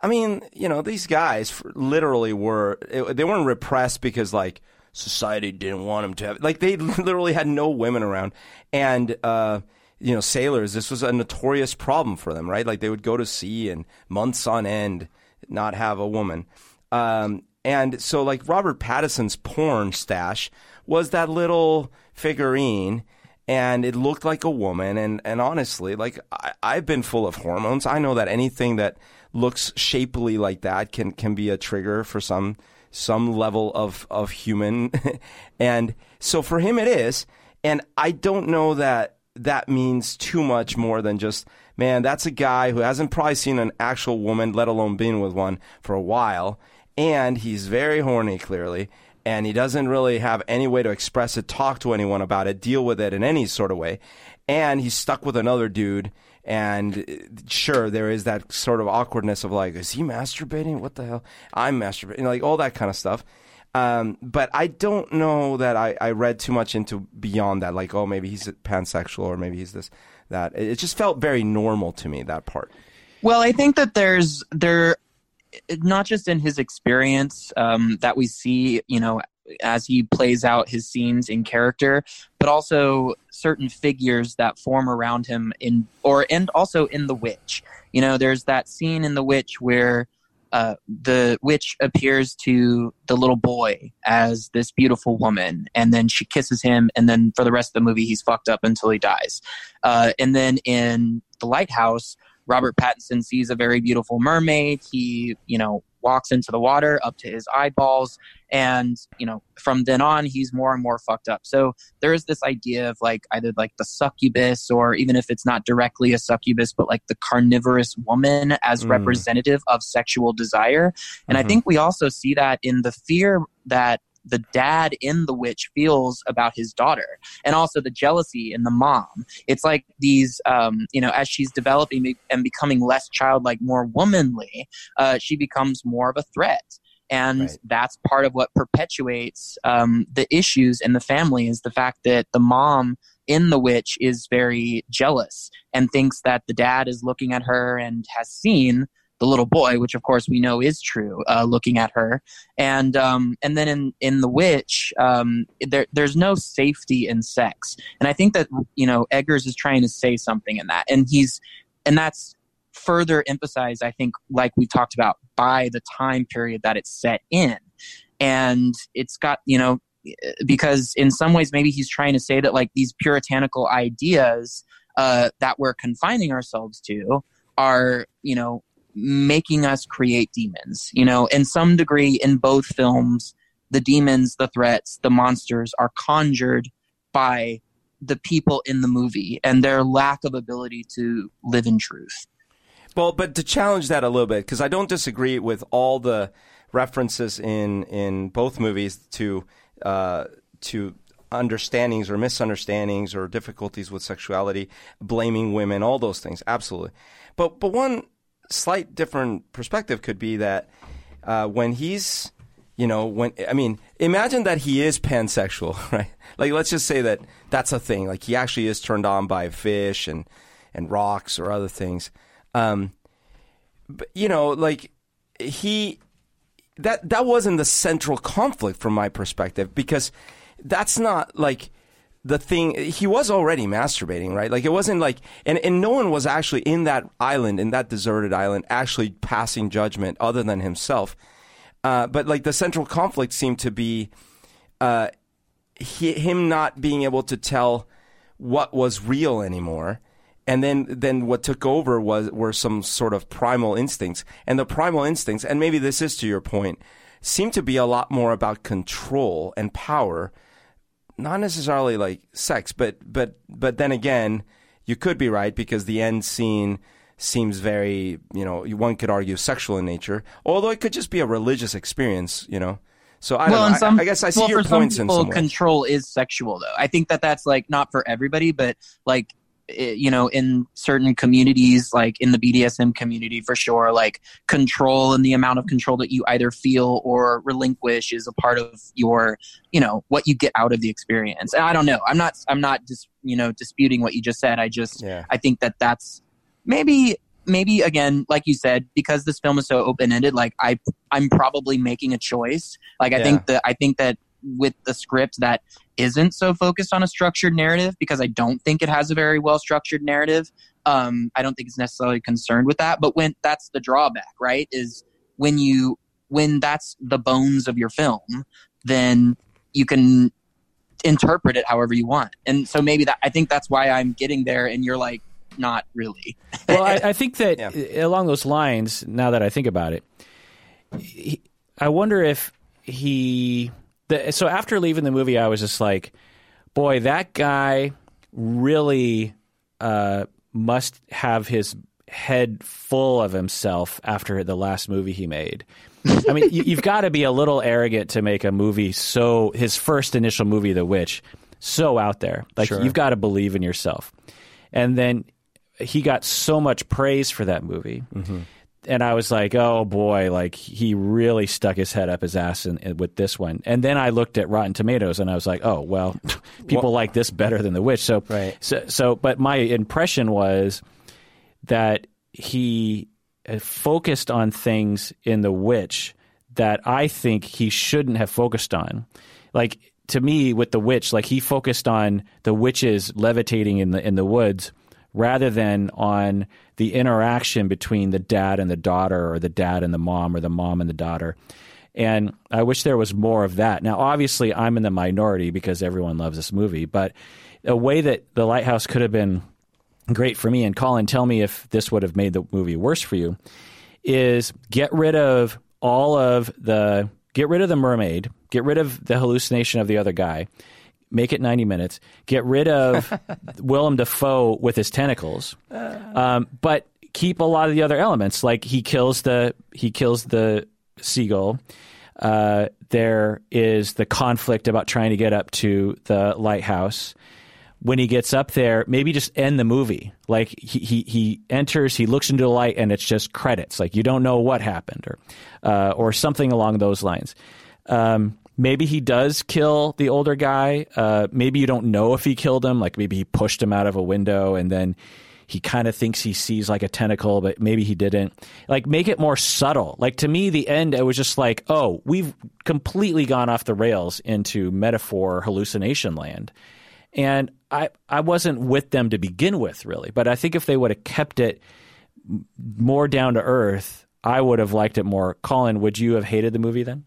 I mean, you know, these guys literally were, they weren't repressed because, like, society didn't want them to have, like, they literally had no women around. And, uh, you know, sailors, this was a notorious problem for them, right? Like, they would go to sea and months on end not have a woman. Um, and so, like, Robert Pattinson's porn stash was that little figurine. And it looked like a woman. And, and honestly, like, I, I've been full of hormones. I know that anything that looks shapely like that can, can be a trigger for some some level of, of human. And so for him it is. And I don't know that that means too much more than just, man, that's a guy who hasn't probably seen an actual woman, let alone been with one, for a while. And he's very horny, clearly. And he doesn't really have any way to express it, talk to anyone about it, deal with it in any sort of way. And he's stuck with another dude. And sure, there is that sort of awkwardness of, like, is he masturbating? What the hell? I'm masturbating. Like, all that kind of stuff. Um, but I don't know that I, I read too much into beyond that. Like, oh, maybe he's pansexual or maybe he's this, that. It, it just felt very normal to me, that part. Well, I think that there's – there. Not just in his experience um, that we see, you know, as he plays out his scenes in character, but also certain figures that form around him in, or and also in The Witch. You know, there's that scene in The Witch where uh, the witch appears to the little boy as this beautiful woman, and then she kisses him, and then for the rest of the movie, he's fucked up until he dies. Uh, and then in The Lighthouse, Robert Pattinson sees a very beautiful mermaid. He, you know, walks into the water up to his eyeballs. And, you know, from then on, he's more and more fucked up. So there is this idea of like either like the succubus, or even if it's not directly a succubus, but like the carnivorous woman as mm. representative of sexual desire. And mm-hmm. I think we also see that in the fear that the dad in The Witch feels about his daughter, and also the jealousy in the mom. It's like these, um, you know, as she's developing and becoming less childlike, more womanly, uh, she becomes more of a threat. And right. that's part of what perpetuates um, the issues in the family, is the fact that the mom in The Witch is very jealous and thinks that the dad is looking at her and has seen the little boy, which of course we know is true, uh, looking at her. And um, and then in, in The Witch, um, there there's no safety in sex. And I think that, you know, Eggers is trying to say something in that. And he's and that's further emphasized, I think, like we talked about, by the time period that it's set in. And it's got, you know, because in some ways maybe he's trying to say that like these puritanical ideas uh, that we're confining ourselves to are, you know, making us create demons, you know, in some degree. In both films, the demons, the threats, the monsters are conjured by the people in the movie and their lack of ability to live in truth. Well, but to challenge that a little bit, because I don't disagree with all the references in in both movies to uh, to understandings or misunderstandings or difficulties with sexuality, blaming women, all those things, absolutely. But but one slight different perspective could be that uh, when he's, you know, when I mean, imagine that he is pansexual, right? Like, let's just say that that's a thing. Like, he actually is turned on by fish and and rocks or other things. Um, but, you know, like he that that wasn't the central conflict from my perspective, because that's not like the thing. He was already masturbating, right? Like, it wasn't like, and, and no one was actually in that island, in that deserted island, actually passing judgment other than himself. Uh, but like the central conflict seemed to be uh, he, him not being able to tell what was real anymore. And then, then what took over was were some sort of primal instincts. And the primal instincts, and maybe this is to your point, seem to be a lot more about control and power. Not necessarily like sex, but but but then again, you could be right, because the end scene seems very, you know, one could argue sexual in nature, although it could just be a religious experience, you know. So I don't well, know. Some, I, I guess I see well, your points in some ways. Well, for some people, control is sexual, though. I think that that's like not for everybody, but like, you know, in certain communities, like in the B D S M community for sure, like control and the amount of control that you either feel or relinquish is a part of your, you know, what you get out of the experience. And I don't know. I'm not, I'm not just, you know, disputing what you just said. I just, yeah. I think that that's maybe, maybe again, like you said, because this film is so open-ended, like I, I'm probably making a choice. Like I yeah. think that, I think that with the script that isn't so focused on a structured narrative, because I don't think it has a very well-structured narrative. Um, I don't think it's necessarily concerned with that, but when that's the drawback, right, is when you, when that's the bones of your film, then you can interpret it however you want. And so maybe that, I think that's why I'm getting there and you're like, not really. Well, I, I think that yeah. along those lines, now that I think about it, he, I wonder if he... So after leaving the movie, I was just like, boy, that guy really uh, must have his head full of himself after the last movie he made. I mean, you've got to be a little arrogant to make a movie so – his first initial movie, The Witch, so out there. Like, sure. You've got to believe in yourself. And then he got so much praise for that movie. Mm-hmm. And I was like, oh, boy, like he really stuck his head up his ass in, in, with this one. And then I looked at Rotten Tomatoes and I was like, oh, well, people well, like this better than The Witch. So, right. so, so, but my impression was that he focused on things in The Witch that I think he shouldn't have focused on. Like, to me, with The Witch, like he focused on the witches levitating in the in the woods, rather than on the interaction between the dad and the daughter, or the dad and the mom, or the mom and the daughter. And I wish there was more of that. Now, obviously, I'm in the minority because everyone loves this movie, but a way that The Lighthouse could have been great for me, and Colin, tell me if this would have made the movie worse for you, is get rid of all of the, get rid of the mermaid, get rid of the hallucination of the other guy, make it ninety minutes, get rid of Willem Dafoe with his tentacles, um, but keep a lot of the other elements. Like he kills the, he kills the seagull. Uh, there is the conflict about trying to get up to the lighthouse. When he gets up there, maybe just end the movie. Like he, he, he enters, he looks into the light, and it's just credits. Like you don't know what happened, or uh, or something along those lines. Um, maybe he does kill the older guy. Uh, maybe you don't know if he killed him. Like maybe he pushed him out of a window, and then he kind of thinks he sees like a tentacle, but maybe he didn't. Like make it more subtle. Like to me, the end, it was just like, oh, we've completely gone off the rails into metaphor hallucination land. And I, I wasn't with them to begin with, really. But I think if they would have kept it more down to earth, I would have liked it more. Colin, would you have hated the movie then?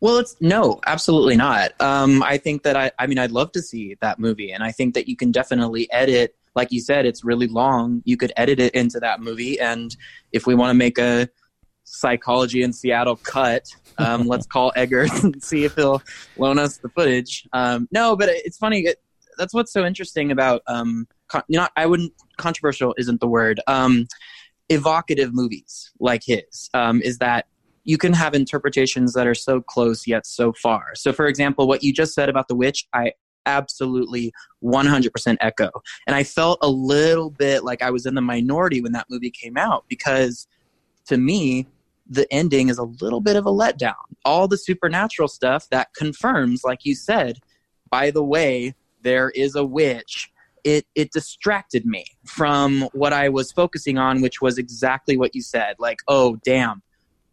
Well, it's no, absolutely not. Um, I think that I, I mean, I'd love to see that movie. And I think that you can definitely edit. Like you said, it's really long. You could edit it into that movie. And if we want to make a Psychology in Seattle cut, um, let's call Eggers and see if he'll loan us the footage. Um, no, but it's funny. It, That's what's so interesting about um, con- not I wouldn't controversial isn't the word um, evocative movies like his um, is that you can have interpretations that are so close yet so far. So, for example, what you just said about The Witch, I absolutely one hundred percent echo, and I felt a little bit like I was in the minority when that movie came out, because to me, the ending is a little bit of a letdown. All the supernatural stuff that confirms, like you said, by the way, there is a witch. It it distracted me from what I was focusing on, which was exactly what you said. Like, oh, damn,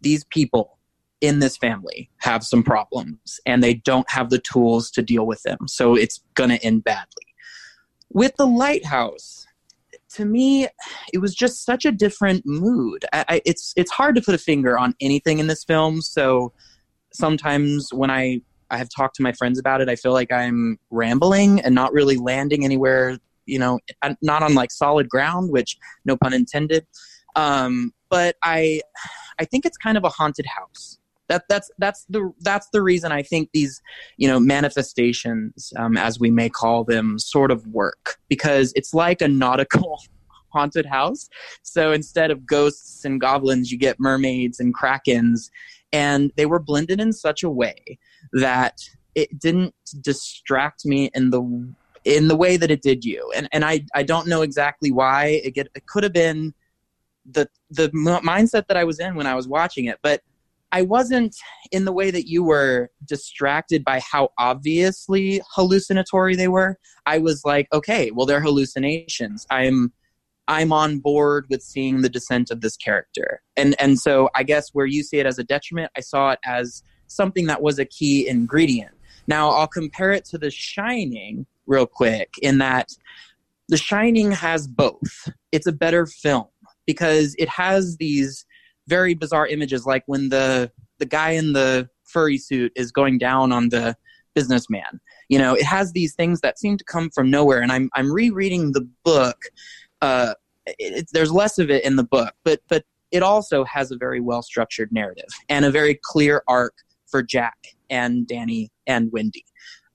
these people in this family have some problems, and they don't have the tools to deal with them. So it's going to end badly. With The Lighthouse, to me, it was just such a different mood. I, I, it's, it's hard to put a finger on anything in this film. So sometimes when I... I have talked to my friends about it, I feel like I'm rambling and not really landing anywhere, you know, not on like solid ground, which no pun intended. Um, but I, I think it's kind of a haunted house. That that's, that's the, that's the reason I think these, you know, manifestations, um, as we may call them, sort of work, because it's like a nautical haunted house. So instead of ghosts and goblins, you get mermaids and krakens, and they were blended in such a way that it didn't distract me in the in the way that it did you. And and I, I don't know exactly why. It, get, it could have been the the mindset that I was in when I was watching it. But I wasn't in the way that you were distracted by how obviously hallucinatory they were. I was like, okay, well, they're hallucinations. I'm I'm on board with seeing the descent of this character. And and so I guess where you see it as a detriment, I saw it as something that was a key ingredient. Now, I'll compare it to The Shining real quick, in that The Shining has both. It's a better film because it has these very bizarre images, like when the, the guy in the furry suit is going down on the businessman. You know, it has these things that seem to come from nowhere. And I'm I'm rereading the book. Uh, it, it, there's less of it in the book, but but it also has a very well-structured narrative and a very clear arc for Jack and Danny and Wendy.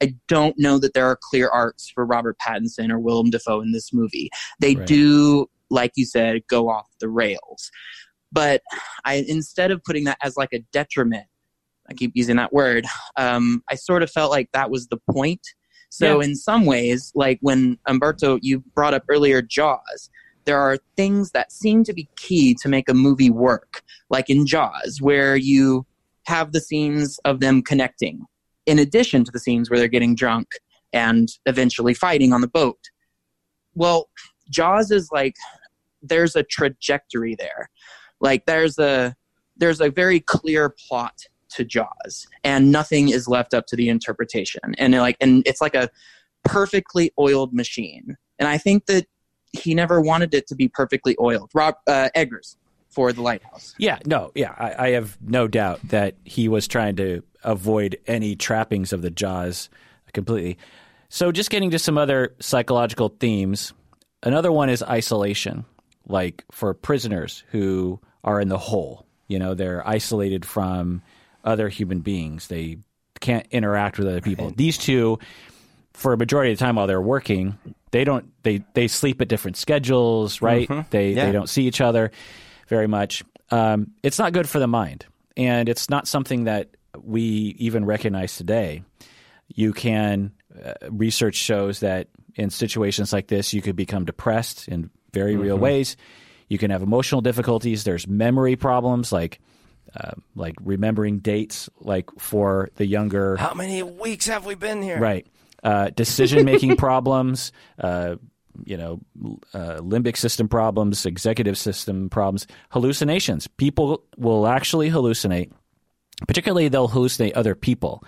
I don't know that there are clear arcs for Robert Pattinson or Willem Dafoe in this movie. They right. do, like you said, go off the rails. But I, instead of putting that as like a detriment, I keep using that word, um, I sort of felt like that was the point. So yeah. In some ways, like when Umberto, you brought up earlier Jaws, there are things that seem to be key to make a movie work, like in Jaws, where you have the scenes of them connecting, in addition to the scenes where they're getting drunk and eventually fighting on the boat. Well, Jaws is like, there's a trajectory there. Like there's a, there's a very clear plot to Jaws, and nothing is left up to the interpretation. And like, and it's like a perfectly oiled machine. And I think that he never wanted it to be perfectly oiled. Rob uh, Eggers for The Lighthouse. Yeah, no, yeah, I, I have no doubt that he was trying to avoid any trappings of the Jaws completely. So just getting to some other psychological themes, Another one is isolation, like for prisoners who are in the hole. You know, they're isolated from other human beings. They can't interact with other people. Right. These two, for a majority of the time while they're working, they don't they, they sleep at different schedules, right? Mm-hmm. They yeah. they don't see each other very much. Um, it's not good for the mind, and it's not something that we even recognize today. You can uh, research shows that in situations like this, you could become depressed in very mm-hmm. real ways. You can have emotional difficulties. There's memory problems, like uh, like remembering dates, like for the younger. How many weeks have we been here? Right. Uh, decision making problems. Uh, you know, uh, limbic system problems, executive system problems, hallucinations. People will actually hallucinate. Particularly, they'll hallucinate other people.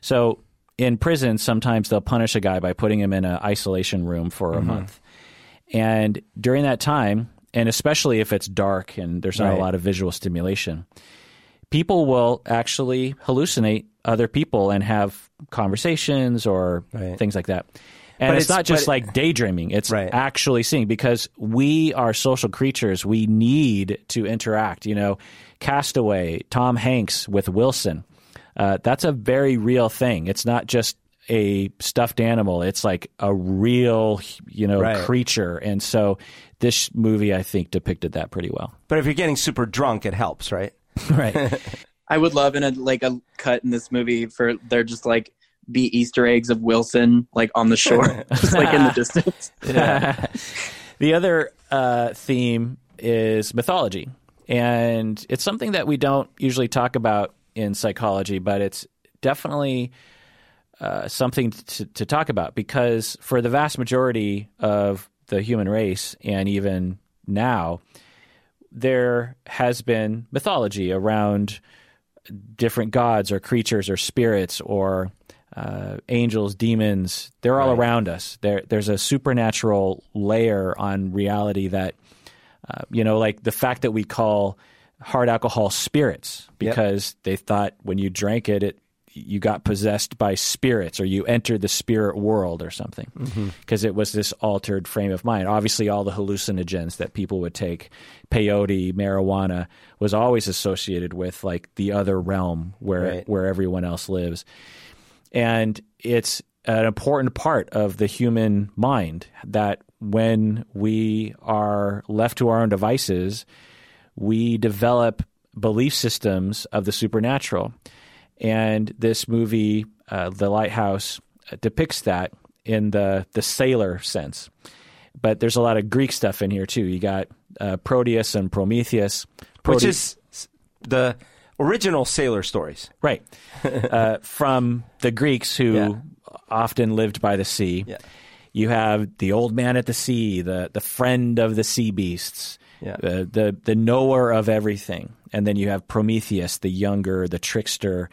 So in prison, sometimes they'll punish a guy by putting him in an isolation room for a mm-hmm. month. And during that time, and especially if it's dark and there's not right. a lot of visual stimulation, people will actually hallucinate other people and have conversations or right. things like that. And but it's, it's not just like daydreaming. It's right. actually seeing, because we are social creatures. We need to interact. You know, Castaway, Tom Hanks with Wilson. Uh, that's a very real thing. It's not just a stuffed animal. It's like a real, you know, right. creature. And so this movie, I think, depicted that pretty well. But if you're getting super drunk, it helps, right? Right. I would love in a like a cut in this movie for they're just like, be Easter eggs of Wilson, like on the shore, just like in the distance. Yeah. The other uh, theme is mythology. And it's something that we don't usually talk about in psychology, but it's definitely uh, something to, to talk about, because for the vast majority of the human race, and even now, there has been mythology around different gods or creatures or spirits or Uh, angels, demons, they're all right. around us. There, there's a supernatural layer on reality that, uh, you know, like the fact that we call hard alcohol spirits because yep. they thought when you drank it, it, you got possessed by spirits or you entered the spirit world or something, because mm-hmm. it was this altered frame of mind. Obviously, all the hallucinogens that people would take, peyote, marijuana, was always associated with like the other realm where right. where everyone else lives. And it's an important part of the human mind that when we are left to our own devices, we develop belief systems of the supernatural. And this movie, uh, The Lighthouse, uh, depicts that in the, the sailor sense. But there's a lot of Greek stuff in here, too. You got uh, Proteus and Prometheus. Prote- Which is the... original sailor stories. Right. Uh, from the Greeks who yeah. often lived by the sea. Yeah. You have the old man at the sea, the, the friend of the sea beasts, yeah. the, the, the knower of everything. And then you have Prometheus, the younger, the trickster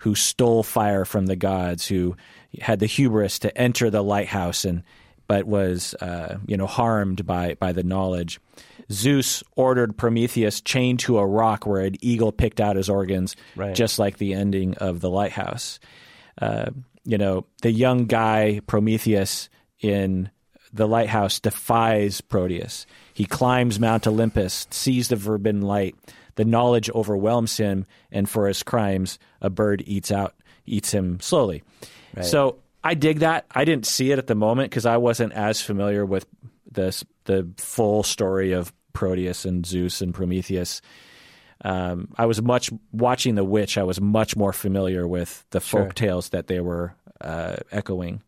who stole fire from the gods, who had the hubris to enter the lighthouse and but was uh, you know harmed by, by the knowledge. Zeus ordered Prometheus chained to a rock where an eagle picked out his organs, right. just like the ending of The Lighthouse. Uh, you know, the young guy, Prometheus, in The Lighthouse defies Proteus. He climbs Mount Olympus, sees the forbidden light. The knowledge overwhelms him, and for his crimes, a bird eats out, eats him slowly. Right. So I dig that. I didn't see it at the moment because I wasn't as familiar with this the full story of Proteus and Zeus and Prometheus. Um, I was much watching The Witch. I was much more familiar with the folk sure. tales that they were uh, echoing.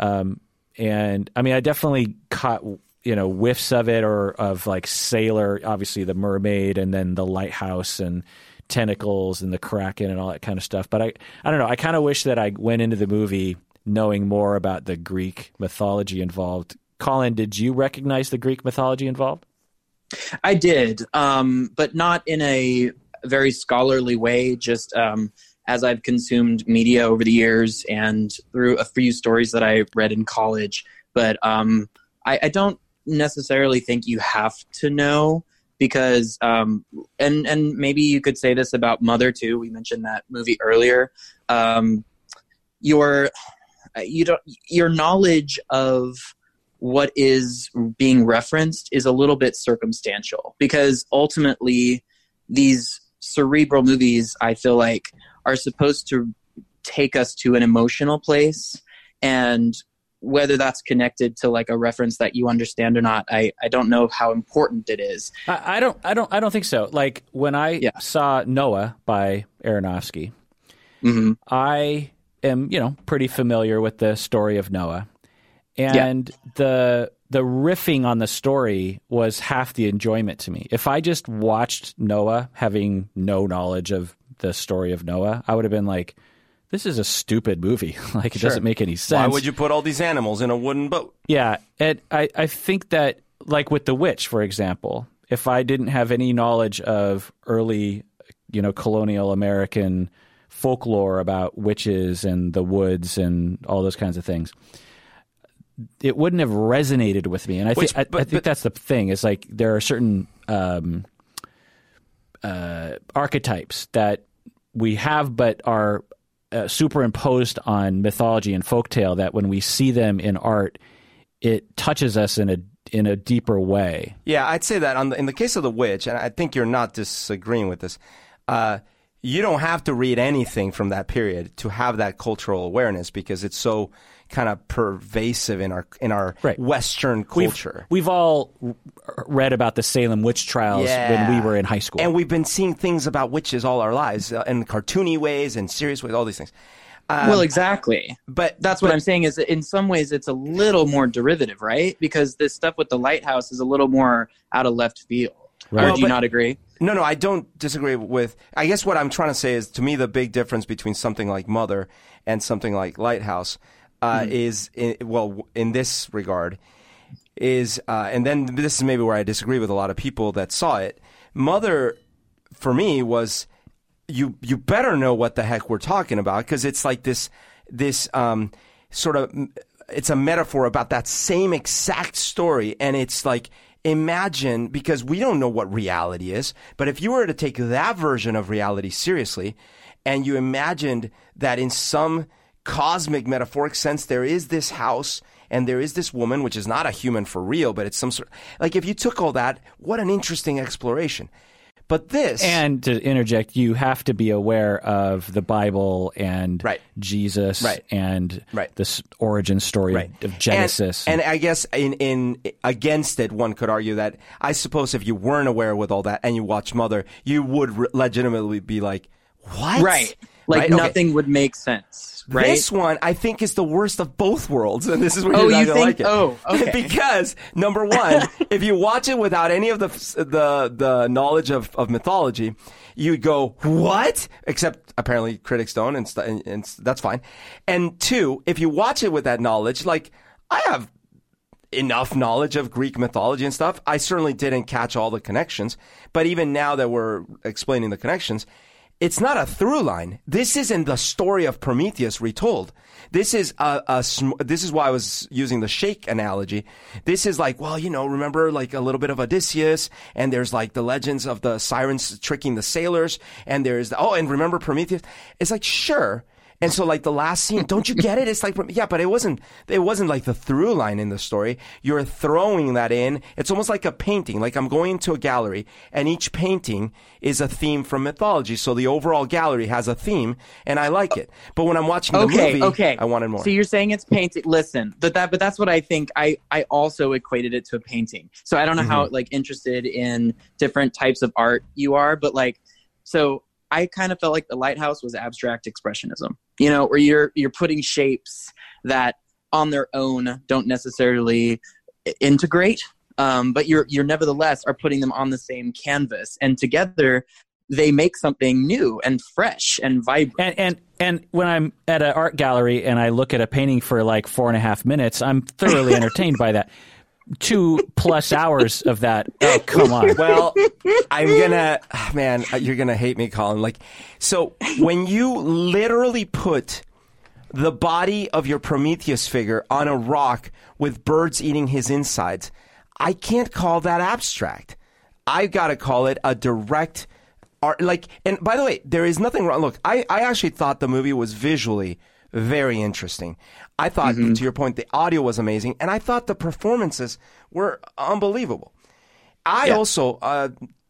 Um, and I mean, I definitely caught, you know, whiffs of it or of like sailor, obviously the mermaid and then the lighthouse and tentacles and the Kraken and all that kind of stuff. But I, I don't know. I kind of wish that I went into the movie knowing more about the Greek mythology involved. Colin, did you recognize the Greek mythology involved? I did, um, but not in a very scholarly way, just um, as I've consumed media over the years and through a few stories that I read in college. But um, I, I don't necessarily think you have to know because, um, and, and maybe you could say this about Mother too. We mentioned that movie earlier. Um, your, you don't, your knowledge of what is being referenced is a little bit circumstantial, because ultimately these cerebral movies, I feel like, are supposed to take us to an emotional place, and whether that's connected to like a reference that you understand or not, I, I don't know how important it is. I, I don't I don't I don't think so. Like when I yeah. saw Noah by Aronofsky, mm-hmm. I am, you know, pretty familiar with the story of Noah. And yeah. the the riffing on the story was half the enjoyment to me. If I just watched Noah having no knowledge of the story of Noah, I would have been like, this is a stupid movie. Like, it sure. doesn't make any sense. Why would you put all these animals in a wooden boat? Yeah. And I, I think that, like with The Witch, for example, if I didn't have any knowledge of early, you know, colonial American folklore about witches and the woods and all those kinds of things, it wouldn't have resonated with me. And I, th- Which, but, I, I think but, that's the thing. It's like there are certain um, uh, archetypes that we have but are – Uh, superimposed on mythology and folktale, that when we see them in art, it touches us in a in a deeper way. Yeah, I'd say that on the, in the case of The Witch, and I think you're not disagreeing with this, uh, you don't have to read anything from that period to have that cultural awareness, because it's so kind of pervasive in our in our right. Western culture. We've, we've all read about the Salem witch trials yeah. when we were in high school. And we've been seeing things about witches all our lives uh, in cartoony ways and serious ways, all these things. Um, well, exactly. But that's what but, I'm saying is that in some ways it's a little more derivative, right? Because this stuff with The Lighthouse is a little more out of left field. Right. Or well, do you but, not agree? No, no, I don't disagree with – I guess what I'm trying to say is, to me, the big difference between something like Mother and something like Lighthouse – Uh, mm-hmm. is, in, well, in this regard, is, uh, and then this is maybe where I disagree with a lot of people that saw it. Mother, for me, was you you better know what the heck we're talking about, because it's like this, this um, sort of, it's a metaphor about that same exact story. And it's like, imagine, because we don't know what reality is, but if you were to take that version of reality seriously, and you imagined that in some cosmic metaphoric sense there is this house and there is this woman, which is not a human for real, but it's some sort of, like, if you took all that, what an interesting exploration. But this, and to interject, you have to be aware of the Bible and right. Jesus right. and right. this origin story right. of Genesis. And, and I guess in, in against it, one could argue that, I suppose, if you weren't aware with all that and you watch Mother, you would re- legitimately be like, what? Right. Like right? nothing okay. would make sense. Right? This one, I think, is the worst of both worlds, and this is where oh, you're not you going to like it. Oh, okay. Because, number one, if you watch it without any of the the the knowledge of, of mythology, you'd go, what? Except apparently critics don't, and, st- and, and that's fine. And two, if you watch it with that knowledge, like, I have enough knowledge of Greek mythology and stuff. I certainly didn't catch all the connections, but even now that we're explaining the connections, it's not a through line. This isn't the story of Prometheus retold. This is a, a sm- this is why I was using the shake analogy. This is like, well, you know, remember like a little bit of Odysseus, and there's like the legends of the sirens tricking the sailors, and there's the, oh, and remember Prometheus? It's like, sure. And so like the last scene, don't you get it? It's like, yeah, but it wasn't, it wasn't like the through line in the story. You're throwing that in. It's almost like a painting. Like, I'm going into a gallery, and each painting is a theme from mythology. So the overall gallery has a theme, and I like it. But when I'm watching the okay, movie, okay. I wanted more. So you're saying it's painting. Listen, but that, but that's what I think. I, I also equated it to a painting. So I don't know mm-hmm. how like interested in different types of art you are, but like, so I kind of felt like The Lighthouse was abstract expressionism, you know, where you're you're putting shapes that on their own don't necessarily integrate, um, but you're you're nevertheless are putting them on the same canvas, and together they make something new and fresh and vibrant. And and, and when I'm at an art gallery and I look at a painting for like four and a half minutes, I'm thoroughly entertained by that. Two plus hours of that. Oh, come on. Well, I'm gonna, man, you're gonna hate me, Colin. Like, so when you literally put the body of your Prometheus figure on a rock with birds eating his insides, I can't call that abstract. I've got to call it a direct art. Like, and by the way, there is nothing wrong. Look, I, I actually thought the movie was visually very interesting. I thought, mm-hmm. to your point, the audio was amazing, and I thought the performances were unbelievable. I yeah. also, uh,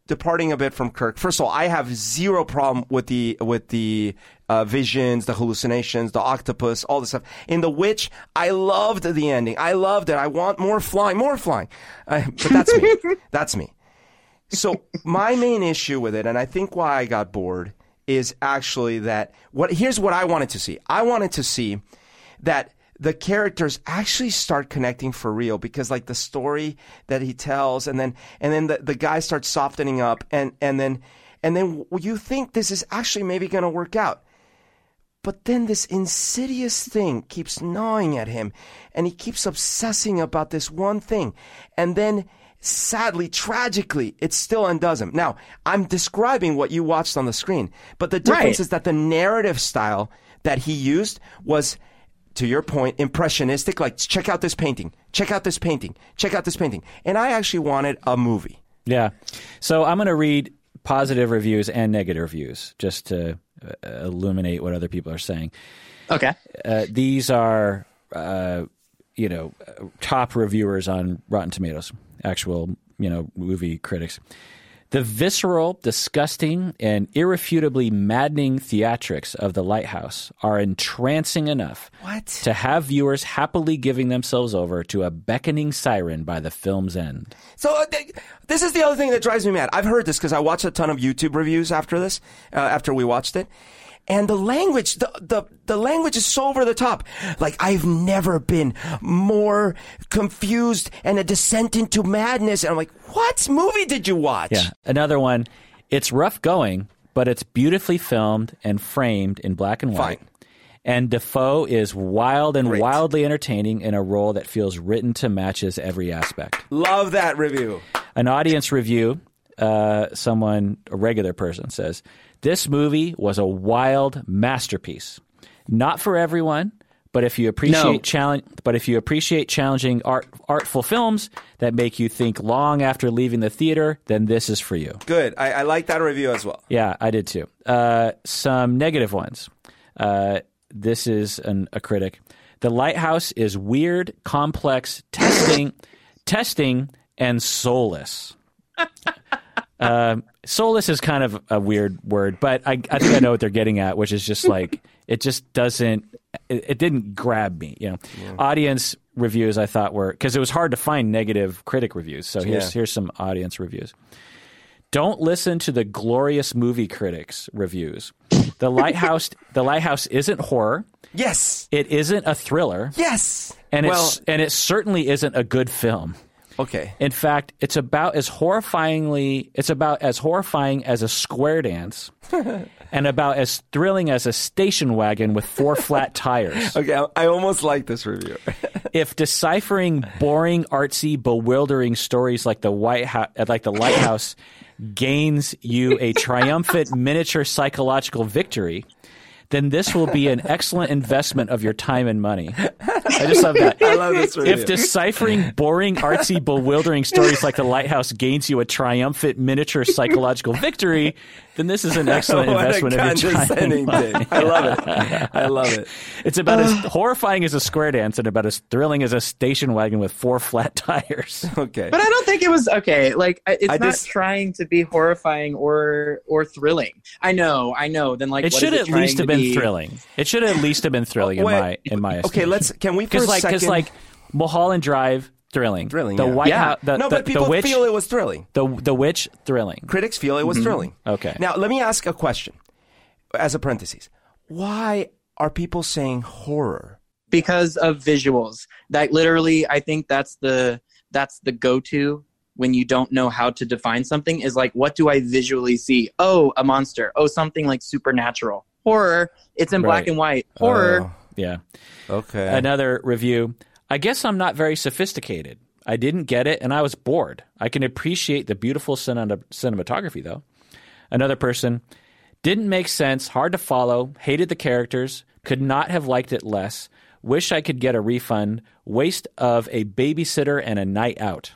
departing a bit from Kirk, first of all, I have zero problem with the with the uh, visions, the hallucinations, the octopus, all this stuff. In The Witch, I loved the ending. I loved it. I want more flying, more flying. Uh, but that's me. That's me. So my main issue with it, and I think why I got bored, is actually that what here's what I wanted to see. I wanted to see that the characters actually start connecting for real, because like the story that he tells, and then and then the, the guy starts softening up, and and then and then you think this is actually maybe going to work out. But then this insidious thing keeps gnawing at him, and he keeps obsessing about this one thing, and then sadly, tragically, it still undoes him. Now, I'm describing what you watched on the screen, but the difference right. is that the narrative style that he used was, to your point, impressionistic. Like, check out this painting, check out this painting, check out this painting. And I actually wanted a movie. Yeah. So I'm going to read positive reviews and negative reviews just to illuminate what other people are saying. Okay. Uh, these are, uh, you know, top reviewers on Rotten Tomatoes. Actual, you know, movie critics. The visceral, disgusting, and irrefutably maddening theatrics of The Lighthouse are entrancing enough what? to have viewers happily giving themselves over to a beckoning siren by the film's end. So uh, th- this is the other thing that drives me mad. I've heard this because I watched a ton of YouTube reviews after this, uh, after we watched it. And the language, the, the the language is so over the top. Like, I've never been more confused and a descent into madness. And I'm like, what movie did you watch? Yeah. Another one, it's rough going, but it's beautifully filmed and framed in black and white. Fine. And Dafoe is wild and Great. wildly entertaining in a role that feels written to match his every aspect. Love that review. An audience review, uh, someone, a regular person says, this movie was a wild masterpiece. Not for everyone, but if you appreciate no. challenge, but if you appreciate challenging art, artful films that make you think long after leaving the theater, then this is for you. Good. I, I like that review as well. Yeah, I did too. Uh, some negative ones. Uh, this is an, a critic. The Lighthouse is weird, complex, testing, testing, and soulless. Uh, soulless is kind of a weird word, but I, I think I know what they're getting at, which is just like, it just doesn't, it, it didn't grab me, you know. Yeah. Audience reviews I thought were, because it was hard to find negative critic reviews, so here's yeah. here's some audience reviews. Don't listen to the glorious movie critics reviews. The Lighthouse The Lighthouse isn't horror. Yes. It isn't a thriller. Yes. And well, it's, and it certainly isn't a good film. Okay. In fact, it's about as horrifyingly, it's about as horrifying as a square dance and about as thrilling as a station wagon with four flat tires. Okay, I almost like this review. If deciphering boring, artsy, bewildering stories like the White House, like the Lighthouse gains you a triumphant miniature psychological victory, then this will be an excellent investment of your time and money. I just love that. I love this review. If deciphering boring, artsy, bewildering stories like The Lighthouse gains you a triumphant miniature psychological victory, then this is an excellent investment of your time and money. I love it. I love it. It's about uh, as horrifying as a square dance and about as thrilling as a station wagon with four flat tires. Okay. But I don't think it was okay. Like, it's I not just, trying to be horrifying or or thrilling. I know. I know. Then like, it should at least have been be? thrilling. It should at least have been thrilling in Wait, my in my estimation. Okay, let's can we for a like, second? Because like Mulholland Drive, thrilling. Thrilling. The yeah. White yeah. House. The, no, the, but people the witch, feel it was thrilling. The the witch, thrilling. Critics feel it was mm-hmm. thrilling. Okay. Now let me ask a question. As a parenthesis, why are people saying horror? Because of visuals. That literally, I think that's the that's the go-to when you don't know how to define something. Is like, what do I visually see? Oh, a monster. Oh, something like supernatural. Horror. It's in right. black and white. Horror. Oh. Yeah. Okay. Another review. I guess I'm not very sophisticated. I didn't get it, and I was bored. I can appreciate the beautiful cin- cinematography, though. Another person, didn't make sense, hard to follow, hated the characters, could not have liked it less, wish I could get a refund, waste of a babysitter and a night out.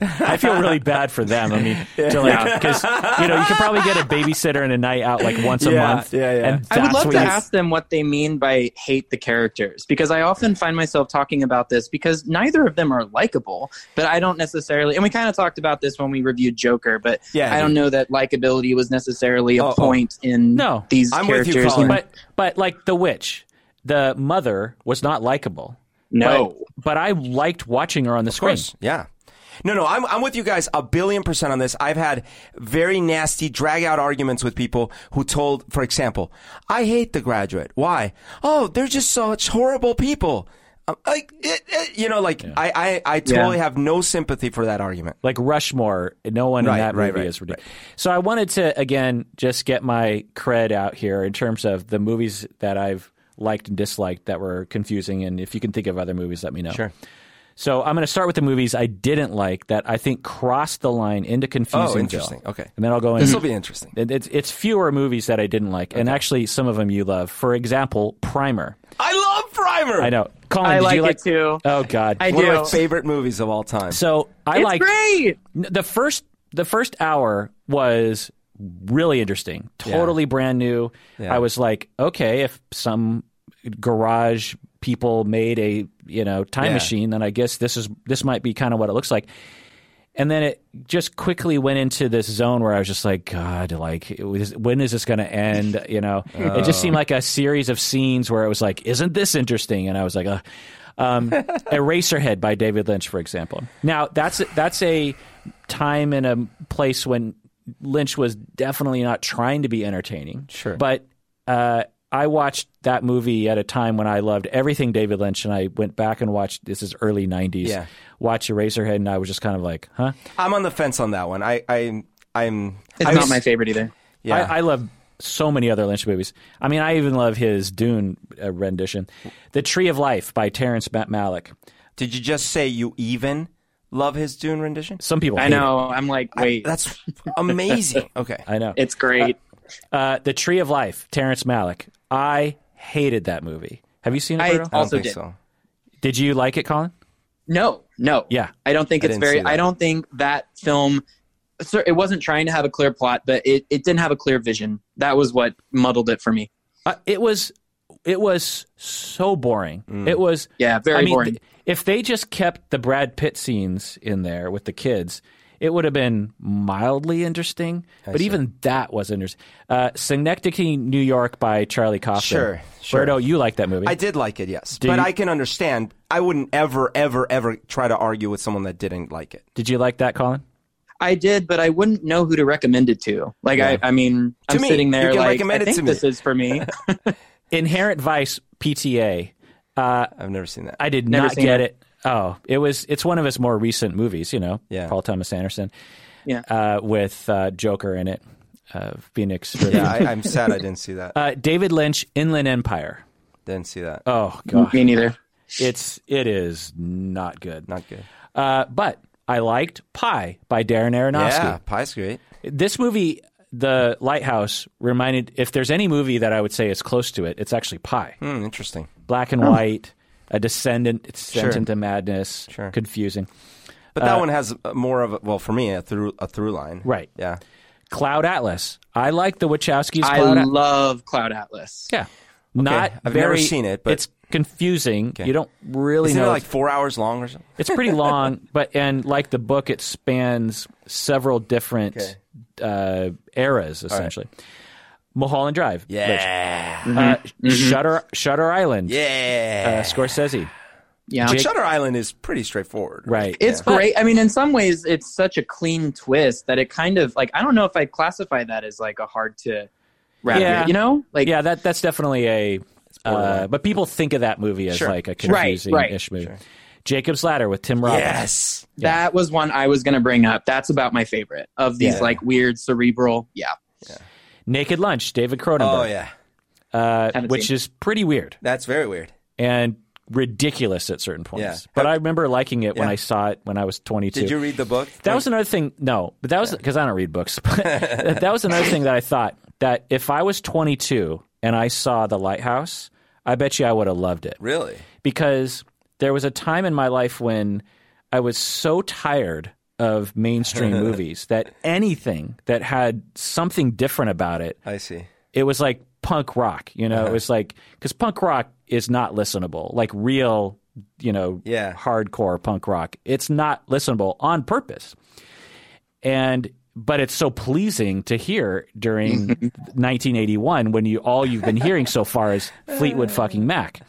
I feel really bad for them. I mean, to like, because you know, you could probably get a babysitter and a night out like once a yeah, month. Yeah, yeah. And I would love to ask them what they mean by hate the characters, because I often find myself talking about this because neither of them are likable. But I don't necessarily, and we kind of talked about this when we reviewed Joker, but yeah, I don't know that likability was necessarily a oh, point oh. in no, these I'm characters. With you, Colin. But but like The Witch, the mother was not likable. No, but, but I liked watching her on the of screen. Course. Yeah. No, no, I'm I'm with you guys a billion percent on this. I've had very nasty, drag-out arguments with people who told, for example, I hate The Graduate. Why? Oh, they're just such horrible people. Like, it, it, you know, like, yeah. I, I, I totally yeah. have no sympathy for that argument. Like Rushmore, no one right, in that right, movie right, is ridiculous. Right. So I wanted to, again, just get my cred out here in terms of the movies that I've liked and disliked that were confusing, and if you can think of other movies, let me know. Sure. So I'm going to start with the movies I didn't like that I think crossed the line into confusing. Oh, interesting. Jill. Okay. And then I'll go in. This will be interesting. It, it's it's fewer movies that I didn't like, okay. and actually some of them you love. For example, Primer. I love Primer! I know. Colin, I did like you like it too. Oh, God. I One do. One of my favorite movies of all time. So I like great! The first, the first hour was really interesting. Totally yeah. brand new. Yeah. I was like, okay, if some garage people made a you know time yeah. machine, then I guess this is this might be kind of what it looks like. And then it just quickly went into this zone where I was just like, God, like it was, when is this going to end? You know, oh. it just seemed like a series of scenes where it was like, isn't this interesting? And I was like, uh. um, Eraserhead by David Lynch, for example. Now that's that's a time and a place when Lynch was definitely not trying to be entertaining. Sure, but. Uh, I watched that movie at a time when I loved everything David Lynch, and I went back and watched, this is early nineties, yeah. watch Eraserhead, and I was just kind of like, huh? I'm on the fence on that one. I, I, I'm, it's I was, not my favorite either. Yeah. I, I love so many other Lynch movies. I mean, I even love his Dune uh, rendition. The Tree of Life by Terrence Malick. Did you just say you even love his Dune rendition? Some people I know. It. I'm like, wait. I, that's amazing. Okay. I know. It's great. Uh, Uh, The Tree of Life, Terrence Malick. I hated that movie. Have you seen it? I also I did. So. Did you like it, Colin? No, no. Yeah, I don't think I it's very. I don't think that film. It wasn't trying to have a clear plot, but it, it didn't have a clear vision. That was what muddled it for me. Uh, it was, it was so boring. Mm. It was yeah, very I mean, boring. Th- if they just kept the Brad Pitt scenes in there with the kids, it would have been mildly interesting, I but see. even that was interesting. Uh, Synecdoche, New York by Charlie Kaufman. Sure, sure. Berto, you liked that movie. I did like it, yes. Did but you? I can understand. I wouldn't ever, ever, ever try to argue with someone that didn't like it. Did you like that, Colin? I did, but I wouldn't know who to recommend it to. Like, yeah. I, I mean, to I'm me. sitting there like, I think this is for me. Inherent Vice, P T A. Uh, I've never seen that. I did never not get that. it. Oh, it was. It's one of his more recent movies, you know. Yeah. Paul Thomas Anderson. Yeah. Uh, with uh, Joker in it, uh, Phoenix. Yeah, I, I'm sad I didn't see that. Uh, David Lynch, Inland Empire. Didn't see that. Oh God, me neither. It's it is not good. Not good. Uh, but I liked Pi by Darren Aronofsky. Yeah, Pi's great. This movie, The Lighthouse, reminded. If there's any movie that I would say is close to it, it's actually Pi. Mm, interesting. Black and oh. white. A descendant, it's sent sure. into madness, sure. confusing. But that uh, one has more of, a, well, for me, a through a through line. Right. Yeah. Cloud Atlas. I like the Wachowskis. I Cloud Atlas. love Cloud Atlas. Yeah. Okay. Not I've very, never seen it, but. It's confusing. Okay. You don't really Isn't know. Isn't it like if, four hours long or something? It's pretty long, but, and like the book, it spans several different okay. uh, eras, essentially. Mulholland Drive. Yeah. Mm-hmm. Uh, mm-hmm. Shutter Shutter Island. Yeah. Uh, Scorsese. Yeah. Jake, Shutter Island is pretty straightforward. Right. It's yeah. great. I mean, in some ways, it's such a clean twist that it kind of like, I don't know if I classify that as like a hard to wrap. Yeah. You know? Like, yeah, that that's definitely a, uh, but people think of that movie as sure. like a confusing-ish right, right. movie. Sure. Jacob's Ladder with Tim Robbins. Yes. Yeah. That was one I was going to bring up. That's about my favorite of these yeah. like weird cerebral. Yeah. Yeah. Naked Lunch, David Cronenberg. Oh, yeah. Uh, which is pretty weird. That's very weird. And ridiculous at certain points. Yeah. But I remember liking it yeah. when I saw it when I was twenty-two. Did you read the book? That was another thing. No, but that was because yeah. I don't read books. But that was another thing that I thought that if I was twenty-two and I saw The Lighthouse, I bet you I would have loved it. Really? Because there was a time in my life when I was so tired of mainstream movies that anything that had something different about it. I see. It was like punk rock, you know, uh-huh. It was like, because punk rock is not listenable, like real, you know, yeah. hardcore punk rock. It's not listenable on purpose. And but it's so pleasing to hear during nineteen eighty-one when you all you've been hearing so far is Fleetwood fucking Mac.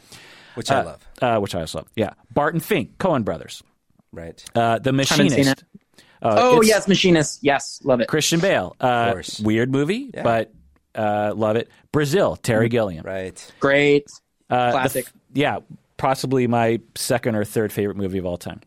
Which I uh, love. Uh, which I also love. Yeah. Barton Fink, Coen Brothers. Right. Uh, the Machinist. Uh, oh, yes. Machinist. Yes. Love it. Christian Bale. Uh, of course. Weird movie, yeah. but uh, love it. Brazil, Terry Gilliam. Right. Great. Uh, Classic. The, yeah. Possibly my second or third favorite movie of all time.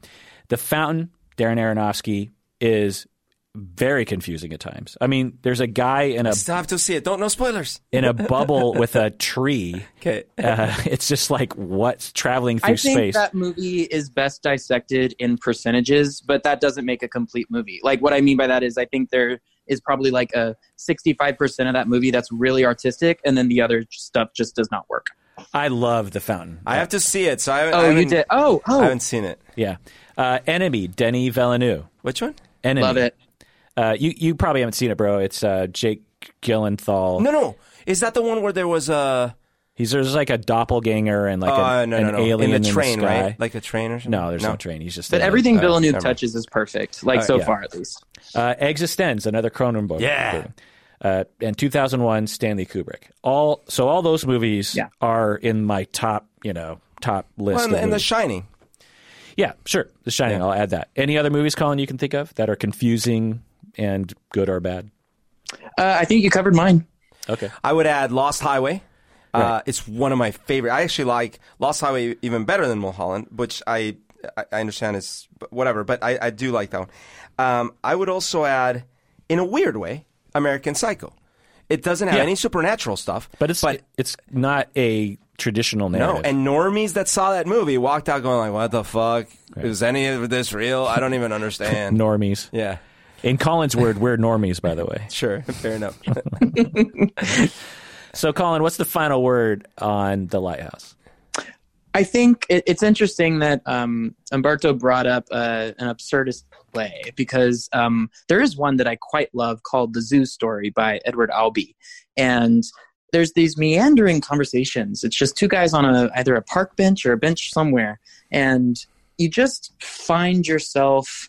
The Fountain, Darren Aronofsky, is very confusing at times. I mean, there's a guy in a... Stop to see it. Don't, no spoilers. In a bubble with a tree. Okay. Uh, it's just like, what's traveling through space? I think space. That movie is best dissected in percentages, but that doesn't make a complete movie. Like, what I mean by that is I think there is probably like a sixty-five percent of that movie that's really artistic, and then the other stuff just does not work. I love The Fountain. I have to see it. So I, oh, I you did? Oh, oh. I haven't seen it. Yeah. Uh, Enemy, Denis Villeneuve. Which one? Enemy. Love it. Uh, you you probably haven't seen it, bro. It's uh, Jake Gyllenhaal. No, no. Is that the one where there was a? He's there's like a doppelganger and like uh, an, no, no, an no. alien in the train, in the sky. Right? Like a train or something. No, there's no, no train. He's just. But everything uh, Villeneuve touches is perfect, like uh, so yeah. far at least. Uh, Existenz, another Cronenberg. Yeah. Uh, and two thousand one, Stanley Kubrick. All so all those movies yeah. are in my top, you know, top list. Well, and, of and The Shining. Yeah, sure. The Shining. Yeah. I'll add that. Any other movies, Colin, you can think of that are confusing? And good or bad? Uh, I think you covered mine. Okay. I would add Lost Highway. Right. Uh, it's one of my favorite. I actually like Lost Highway even better than Mulholland, which I I understand is whatever, but I, I do like that one. Um, I would also add, in a weird way, American Psycho. It doesn't have yeah. any supernatural stuff. But it's but, it's not a traditional narrative. No, and normies that saw that movie walked out going like, what the fuck? Right. Is any of this real? I don't even understand. Normies. Yeah. In Colin's word, we're normies, by the way. Sure. Fair enough. So, Colin, what's the final word on The Lighthouse? I think it, it's interesting that um, Umberto brought up uh, an absurdist play because um, there is one that I quite love called The Zoo Story by Edward Albee. And there's these meandering conversations. It's just two guys on a, either a park bench or a bench somewhere. And you just find yourself...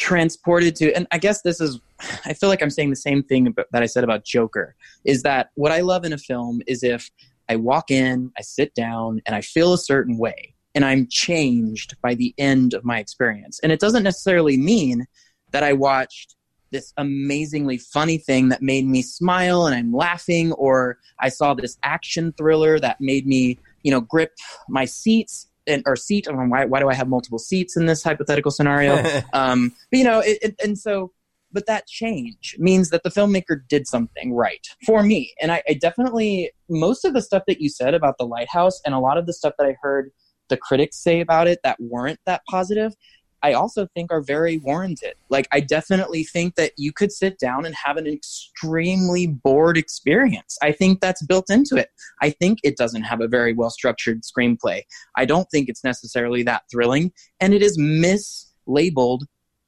transported to, and I guess this is, I feel like I'm saying the same thing about, that I said about Joker, is that what I love in a film is if I walk in, I sit down, and I feel a certain way, and I'm changed by the end of my experience. And it doesn't necessarily mean that I watched this amazingly funny thing that made me smile and I'm laughing, or I saw this action thriller that made me, you know, grip my seats. And, or seat, I mean, why, why do I have multiple seats in this hypothetical scenario? um, but, you know, it, it, and so, but that change means that the filmmaker did something right for me. And I, I definitely, most of the stuff that you said about The Lighthouse and a lot of the stuff that I heard the critics say about it that weren't that positive, I also think are very warranted. Like, I definitely think that you could sit down and have an extremely bored experience. I think that's built into it. I think it doesn't have a very well-structured screenplay. I don't think it's necessarily that thrilling, and it is mislabeled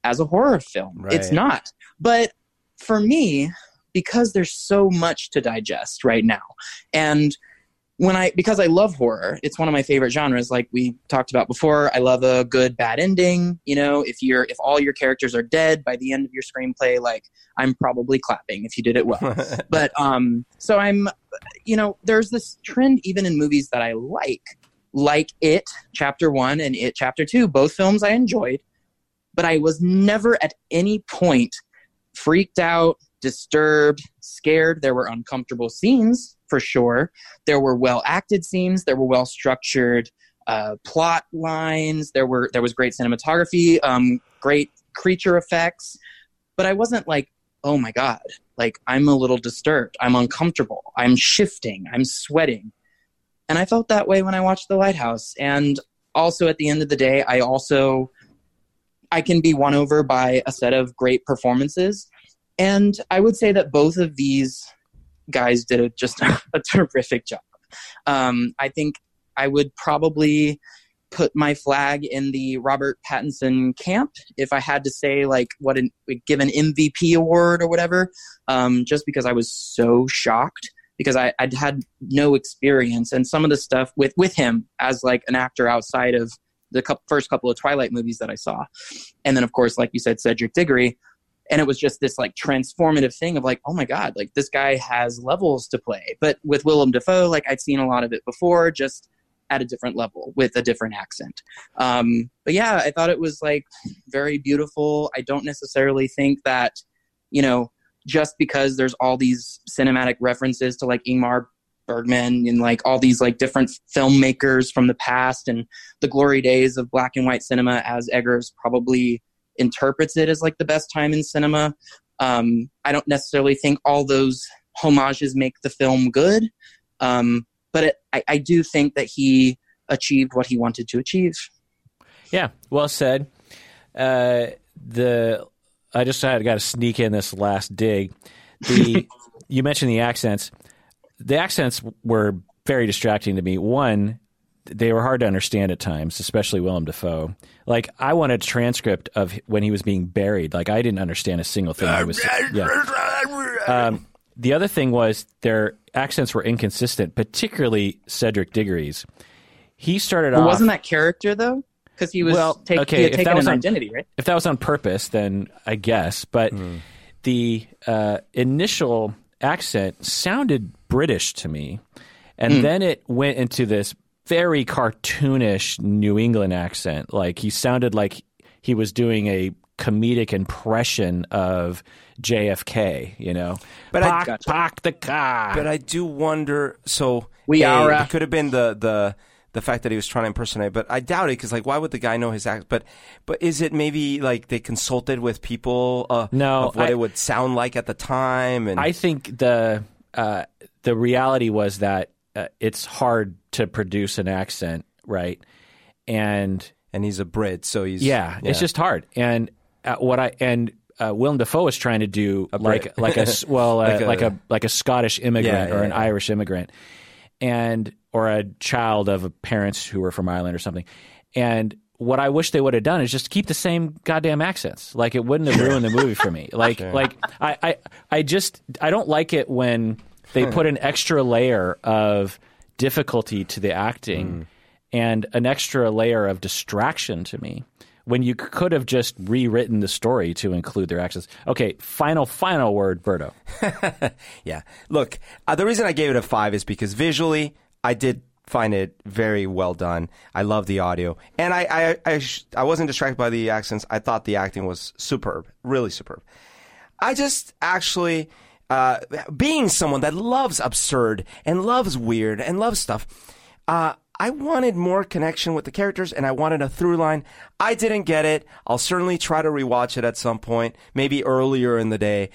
as a horror film. Right. It's not. But for me, because there's so much to digest right now, and When I because I love horror, it's one of my favorite genres. Like we talked about before, I love a good bad ending. You know, if you're if all your characters are dead by the end of your screenplay, like I'm probably clapping if you did it well. But um, so I'm, you know, there's this trend even in movies that I like, like It Chapter One and It Chapter Two, both films I enjoyed, but I was never at any point freaked out, disturbed, scared. There were uncomfortable scenes. For sure. There were well-acted scenes. There were well-structured uh, plot lines. There were there was great cinematography, um, great creature effects. But I wasn't like, oh my God, like I'm a little disturbed. I'm uncomfortable. I'm shifting. I'm sweating. And I felt that way when I watched The Lighthouse. And also at the end of the day, I also, I can be won over by a set of great performances. And I would say that both of these guys did a, just a terrific job. Um, I think I would probably put my flag in the Robert Pattinson camp if I had to say, like, what an, give an M V P award or whatever, um, just because I was so shocked because I, I'd had no experience. And some of the stuff with, with him as, like, an actor outside of the co- first couple of Twilight movies that I saw. And then, of course, like you said, Cedric Diggory. And it was just this, like, transformative thing of, like, oh, my God, like, this guy has levels to play. But with Willem Dafoe, like, I'd seen a lot of it before, just at a different level with a different accent. Um, but, yeah, I thought it was, like, very beautiful. I don't necessarily think that, you know, just because there's all these cinematic references to, like, Ingmar Bergman and, like, all these, like, different filmmakers from the past and the glory days of black and white cinema, as Eggers probably interprets it as, like, the best time in cinema. Um, I don't necessarily think all those homages make the film good. Um, but it, I, I do think that he achieved what he wanted to achieve. Yeah. Well said. Uh, the, I just had got to sneak in this last dig. The, you mentioned the accents. The accents were very distracting to me. One, they were hard to understand at times, especially Willem Dafoe. Like, I want a transcript of when he was being buried. Like, I didn't understand a single thing. I was, yeah. Um, the other thing was their accents were inconsistent, particularly Cedric Diggory's. He started well, off... Wasn't that character, though? Because he was well, take, okay, he had taken an on, identity, right? If that was on purpose, then I guess. But mm. the uh, initial accent sounded British to me. And mm. then it went into this very cartoonish New England accent. Like, he sounded like he was doing a comedic impression of J F K, you know? But park, I, park the car. But I do wonder, so we a, are, uh, it could have been the, the the fact that he was trying to impersonate, but I doubt it, because, like, why would the guy know his accent? But but is it maybe, like, they consulted with people uh, no, of what I, it would sound like at the time? And I think the uh, the reality was that Uh, it's hard to produce an accent, right? And and he's a Brit, so he's yeah. yeah. It's just hard. And uh, what I and uh, Willem Dafoe is trying to do a like like a well like, uh, a, like a like a Scottish immigrant yeah, or yeah, an yeah. Irish immigrant, and or a child of parents who were from Ireland or something. And what I wish they would have done is just keep the same goddamn accents. Like, it wouldn't have ruined the movie for me. Like sure. like I, I I just I don't like it when they put an extra layer of difficulty to the acting mm. and an extra layer of distraction to me when you could have just rewritten the story to include their accents. Okay, final, final word, Berto. yeah. Look, uh, the reason I gave it a five is because visually I did find it very well done. I love the audio. And I, I, I, sh- I wasn't distracted by the accents. I thought the acting was superb, really superb. I just actually... Uh, being someone that loves absurd and loves weird and loves stuff, uh, I wanted more connection with the characters, and I wanted a through line. I didn't get it. I'll certainly try to rewatch it at some point, maybe earlier in the day.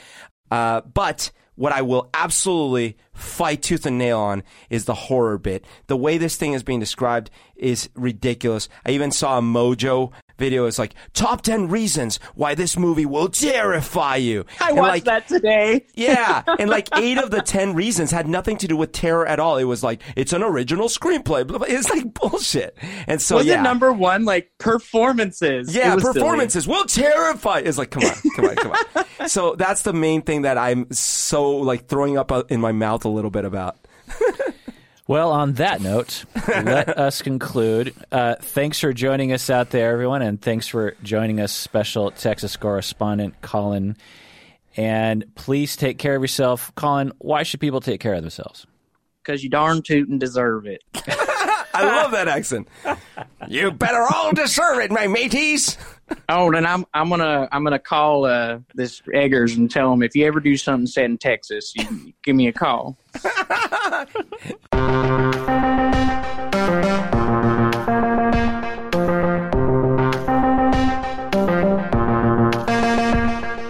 Uh, but what I will absolutely fight tooth and nail on is the horror bit. The way this thing is being described is ridiculous. I even saw a Mojo video. It's like, top ten reasons why this movie will terrify you. I and watched like, that today. yeah. And like eight of the ten reasons had nothing to do with terror at all. It was like, it's an original screenplay. It's like bullshit. And so, was yeah. Was it number one, like, performances? Yeah, performances silly. will terrify. It's like, come on, come on, come on. So that's the main thing that I'm so, like, throwing up in my mouth a little bit about. Well, on that note, let us conclude. Uh, thanks for joining us out there, everyone, and thanks for joining us, special Texas correspondent Colin. And please take care of yourself. Colin, why should people take care of themselves? Because you darn tootin' deserve it. I love that accent. You better all deserve it, my mateys. Oh, and I'm I'm gonna I'm gonna call uh, this Eggers and tell him if you ever do something said in Texas, you give me a call.